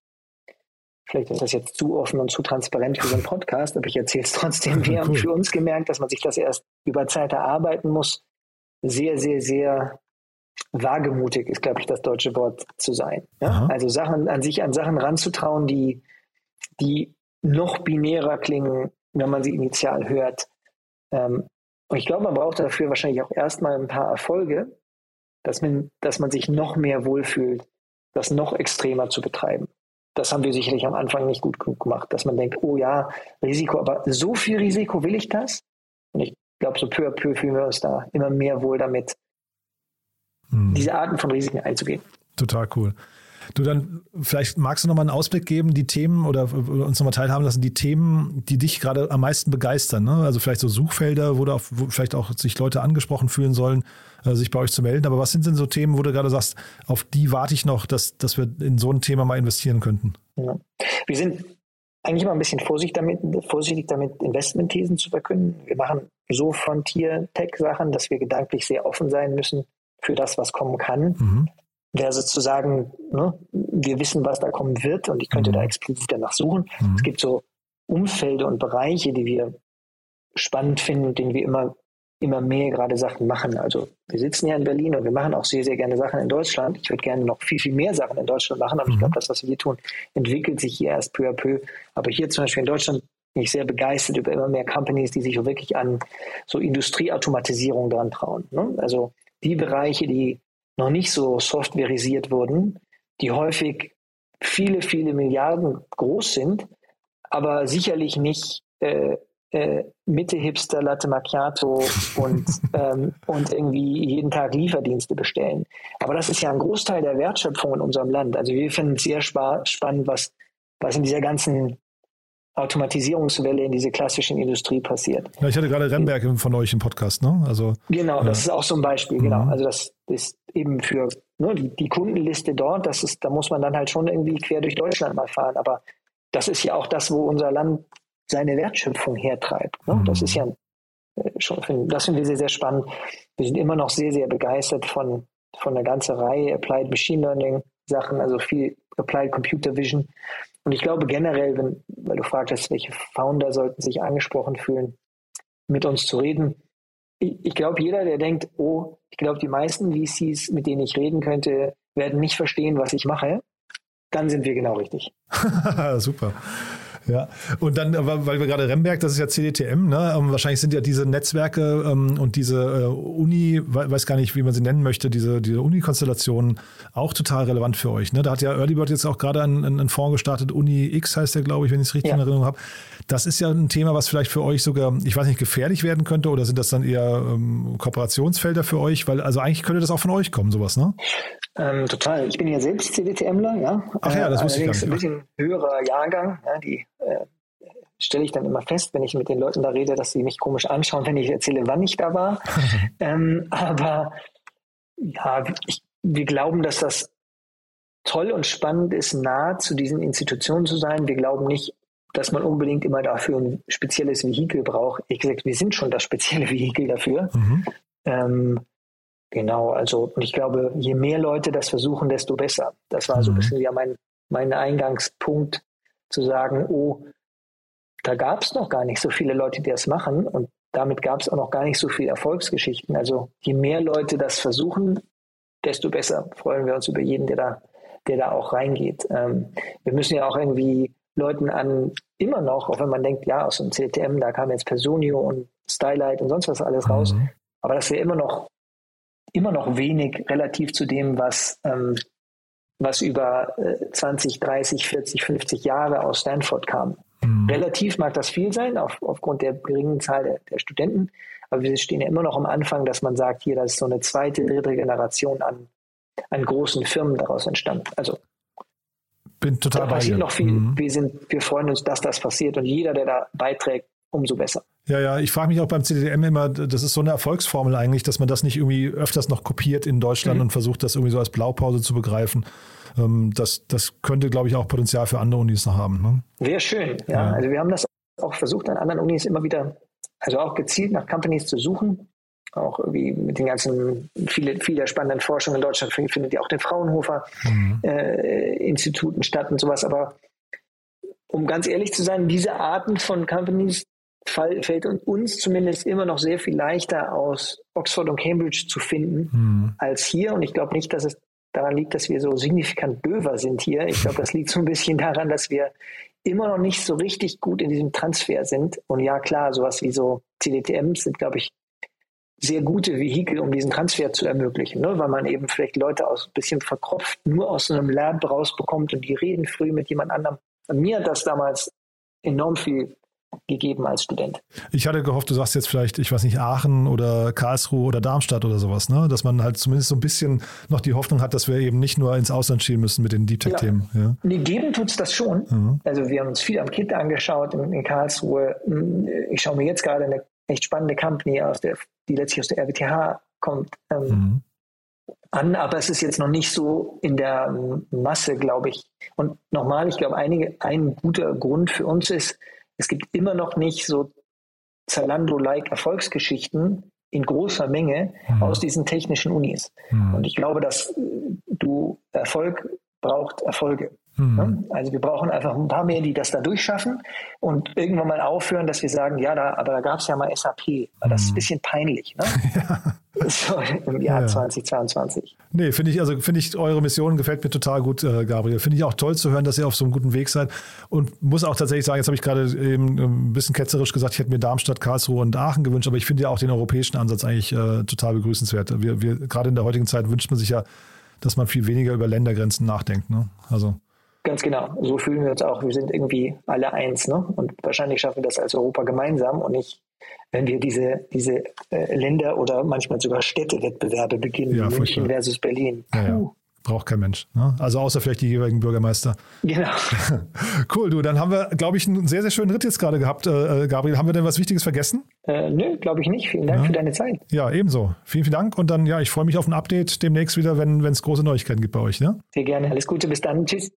Vielleicht ist das jetzt zu offen und zu transparent für so einen Podcast, aber ich erzähle es trotzdem. Wir haben für uns gemerkt, dass man sich das erst über Zeit erarbeiten muss. Sehr, sehr, sehr wagemutig ist, glaube ich, das deutsche Wort zu sein. Ja? Also an Sachen ranzutrauen, die noch binärer klingen, wenn man sie initial hört. Und ich glaube, man braucht dafür wahrscheinlich auch erstmal ein paar Erfolge, dass man sich noch mehr wohlfühlt, das noch extremer zu betreiben. Das haben wir sicherlich am Anfang nicht gut genug gemacht, dass man denkt, oh ja, Risiko, aber so viel Risiko will ich das? Und ich glaube, so peu à peu fühlen wir uns da immer mehr wohl damit, diese Arten von Risiken einzugehen. Total cool. Du, dann vielleicht magst du nochmal einen Ausblick geben, die Themen oder uns nochmal teilhaben lassen, die Themen, die dich gerade am meisten begeistern, ne? Also vielleicht so Suchfelder, wo vielleicht auch sich Leute angesprochen fühlen sollen, sich bei euch zu melden. Aber was sind denn so Themen, wo du gerade sagst, auf die warte ich noch, dass wir in so ein Thema mal investieren könnten? Ja. Wir sind eigentlich immer ein bisschen vorsichtig damit, Investmentthesen zu verkünden. Wir machen so Frontier-Tech-Sachen, dass wir gedanklich sehr offen sein müssen für das, was kommen kann. Wäre sozusagen, ne, wir wissen, was da kommen wird und ich könnte da explizit danach suchen. Es gibt so Umfelder und Bereiche, die wir spannend finden und denen wir immer mehr gerade Sachen machen. Also wir sitzen ja in Berlin und wir machen auch sehr, sehr gerne Sachen in Deutschland. Ich würde gerne noch viel, viel mehr Sachen in Deutschland machen, aber ich glaube, das, was wir tun, entwickelt sich hier erst peu à peu. Aber hier zum Beispiel in Deutschland bin ich sehr begeistert über immer mehr Companies, die sich wirklich an so Industrieautomatisierung dran trauen. Ne? Also die Bereiche, die noch nicht so softwareisiert wurden, die häufig viele, viele Milliarden groß sind, aber sicherlich nicht Mitte-Hipster, Latte Macchiato und irgendwie jeden Tag Lieferdienste bestellen. Aber das ist ja ein Großteil der Wertschöpfung in unserem Land. Also wir finden es sehr spannend, was in dieser ganzen Automatisierungswelle in diese klassischen Industrie passiert. Ja, ich hatte gerade Rennberg von euch im Podcast, ne? Also, genau, das ist auch so ein Beispiel, genau. Also das ist eben für die Kundenliste dort, da muss man dann halt schon irgendwie quer durch Deutschland mal fahren. Aber das ist ja auch das, wo unser Land seine Wertschöpfung hertreibt. Ne? Das ist ja schon, das finden wir sehr, sehr spannend. Wir sind immer noch sehr, sehr begeistert von der ganzen Reihe Applied Machine Learning Sachen, also viel Applied Computer Vision. Und ich glaube generell, weil du fragtest, welche Founder sollten sich angesprochen fühlen, mit uns zu reden. Ich glaube, jeder, der denkt, ich glaube, die meisten VCs, mit denen ich reden könnte, werden nicht verstehen, was ich mache, dann sind wir genau richtig. Super. Ja, und dann, weil wir gerade Rennberg, das ist ja CDTM, ne? Wahrscheinlich sind ja diese Netzwerke und diese Uni, weiß gar nicht, wie man sie nennen möchte, diese Uni-Konstellationen auch total relevant für euch. Ne? Da hat ja Earlybird jetzt auch gerade einen Fonds gestartet, Uni X heißt der, glaube ich, wenn ich es richtig in Erinnerung habe. Das ist ja ein Thema, was vielleicht für euch sogar, ich weiß nicht, gefährlich werden könnte, oder sind das dann eher Kooperationsfelder für euch? Weil, also eigentlich könnte das auch von euch kommen, sowas, ne? Total. Ich bin ja selbst CDTMler, ja. Ach ja, das wusste ich gar nicht. Ein bisschen höherer Jahrgang, ja, die stelle ich dann immer fest, wenn ich mit den Leuten da rede, dass sie mich komisch anschauen, wenn ich erzähle, wann ich da war. Aber ja, wir glauben, dass das toll und spannend ist, nah zu diesen Institutionen zu sein. Wir glauben nicht, dass man unbedingt immer dafür ein spezielles Vehikel braucht. Ich gesagt, wir sind schon das spezielle Vehikel dafür. Genau, also und ich glaube, je mehr Leute das versuchen, desto besser. Das war so ein bisschen ja mein Eingangspunkt, zu sagen, da gab es noch gar nicht so viele Leute, die das machen, und damit gab es auch noch gar nicht so viele Erfolgsgeschichten. Also je mehr Leute das versuchen, desto besser. Freuen wir uns über jeden, der da auch reingeht. Wir müssen ja auch irgendwie Leuten immer noch, auch wenn man denkt, ja, aus dem CDTM, da kam jetzt Personio und Stylite und sonst was alles raus, aber das wäre immer noch wenig relativ zu dem, was über 20, 30, 40, 50 Jahre aus Stanford kam. Relativ mag das viel sein, aufgrund der geringen Zahl der Studenten, aber wir stehen ja immer noch am Anfang, dass man sagt, hier, da ist so eine zweite, dritte Generation an großen Firmen daraus entstanden. Also bin total da passiert noch viel. Wir freuen uns, dass das passiert, und jeder, der da beiträgt, umso besser. Ja, ich frage mich auch beim CDTM immer, das ist so eine Erfolgsformel eigentlich, dass man das nicht irgendwie öfters noch kopiert in Deutschland und versucht, das irgendwie so als Blaupause zu begreifen. Das könnte, glaube ich, auch Potenzial für andere Unis noch haben. Ne? Wäre schön, ja. Also wir haben das auch versucht, an anderen Unis immer wieder, also auch gezielt nach Companies zu suchen. Auch irgendwie mit den ganzen, viel der spannenden Forschung in Deutschland findet ja auch den Fraunhofer-Instituten statt und sowas. Aber um ganz ehrlich zu sein, diese Arten von Companies fällt uns zumindest immer noch sehr viel leichter, aus Oxford und Cambridge zu finden als hier. Und ich glaube nicht, dass es daran liegt, dass wir so signifikant döver sind hier. Ich glaube, das liegt so ein bisschen daran, dass wir immer noch nicht so richtig gut in diesem Transfer sind. Und ja, klar, sowas wie so CDTMs sind, glaube ich, sehr gute Vehikel, um diesen Transfer zu ermöglichen, ne? Weil man eben vielleicht Leute aus ein bisschen verkropft nur aus so einem Lab rausbekommt, und die reden früh mit jemand anderem. Und mir hat das damals enorm viel gegeben als Student. Ich hatte gehofft, du sagst jetzt vielleicht, ich weiß nicht, Aachen oder Karlsruhe oder Darmstadt oder sowas, ne? Dass man halt zumindest so ein bisschen noch die Hoffnung hat, dass wir eben nicht nur ins Ausland schielen müssen mit den Deep Tech-Themen. Ja. Nee, geben tut es das schon. Also wir haben uns viel am KIT angeschaut in Karlsruhe. Ich schaue mir jetzt gerade eine echt spannende Company die letztlich aus der RWTH kommt, an, aber es ist jetzt noch nicht so in der Masse, glaube ich. Und nochmal, ich glaube, ein guter Grund für uns ist, es gibt immer noch nicht so Zalando-like Erfolgsgeschichten in großer Menge aus diesen technischen Unis. Und ich glaube, dass Erfolg braucht Erfolge. Also wir brauchen einfach ein paar mehr, die das da durchschaffen und irgendwann mal aufhören, dass wir sagen, ja, aber da gab es ja mal SAP. Das ist ein bisschen peinlich. Ne? So im Jahr 2022. Nee, finde ich, eure Mission gefällt mir total gut, Gabriel. Finde ich auch toll zu hören, dass ihr auf so einem guten Weg seid. Und muss auch tatsächlich sagen, jetzt habe ich gerade eben ein bisschen ketzerisch gesagt, ich hätte mir Darmstadt, Karlsruhe und Aachen gewünscht, aber ich finde ja auch den europäischen Ansatz eigentlich total begrüßenswert. Wir, gerade in der heutigen Zeit wünscht man sich ja, dass man viel weniger über Ländergrenzen nachdenkt. Ne? Also. Ganz genau. So fühlen wir uns auch. Wir sind irgendwie alle eins. Ne? Und wahrscheinlich schaffen wir das als Europa gemeinsam und nicht, wenn wir diese Länder oder manchmal sogar Städtewettbewerbe beginnen, ja, München versus Berlin. Ja. Braucht kein Mensch. Ne? Also außer vielleicht die jeweiligen Bürgermeister. Genau. Cool, du. Dann haben wir, glaube ich, einen sehr, sehr schönen Ritt jetzt gerade gehabt, Gabriel. Haben wir denn was Wichtiges vergessen? Nö, glaube ich nicht. Vielen Dank für deine Zeit. Ja, ebenso. Vielen, vielen Dank. Und dann, ich freue mich auf ein Update demnächst wieder, wenn es große Neuigkeiten gibt bei euch. Ne? Sehr gerne. Alles Gute. Bis dann. Tschüss.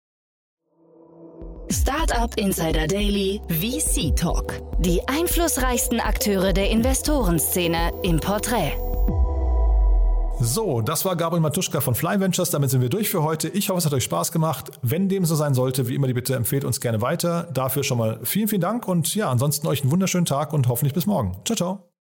Startup Insider Daily VC Talk. Die einflussreichsten Akteure der Investorenszene im Porträt. So, das war Gabriel Matuschka von Fly Ventures. Damit sind wir durch für heute. Ich hoffe, es hat euch Spaß gemacht. Wenn dem so sein sollte, wie immer die Bitte, empfehlt uns gerne weiter. Dafür schon mal vielen, vielen Dank und ansonsten euch einen wunderschönen Tag und hoffentlich bis morgen. Ciao, ciao.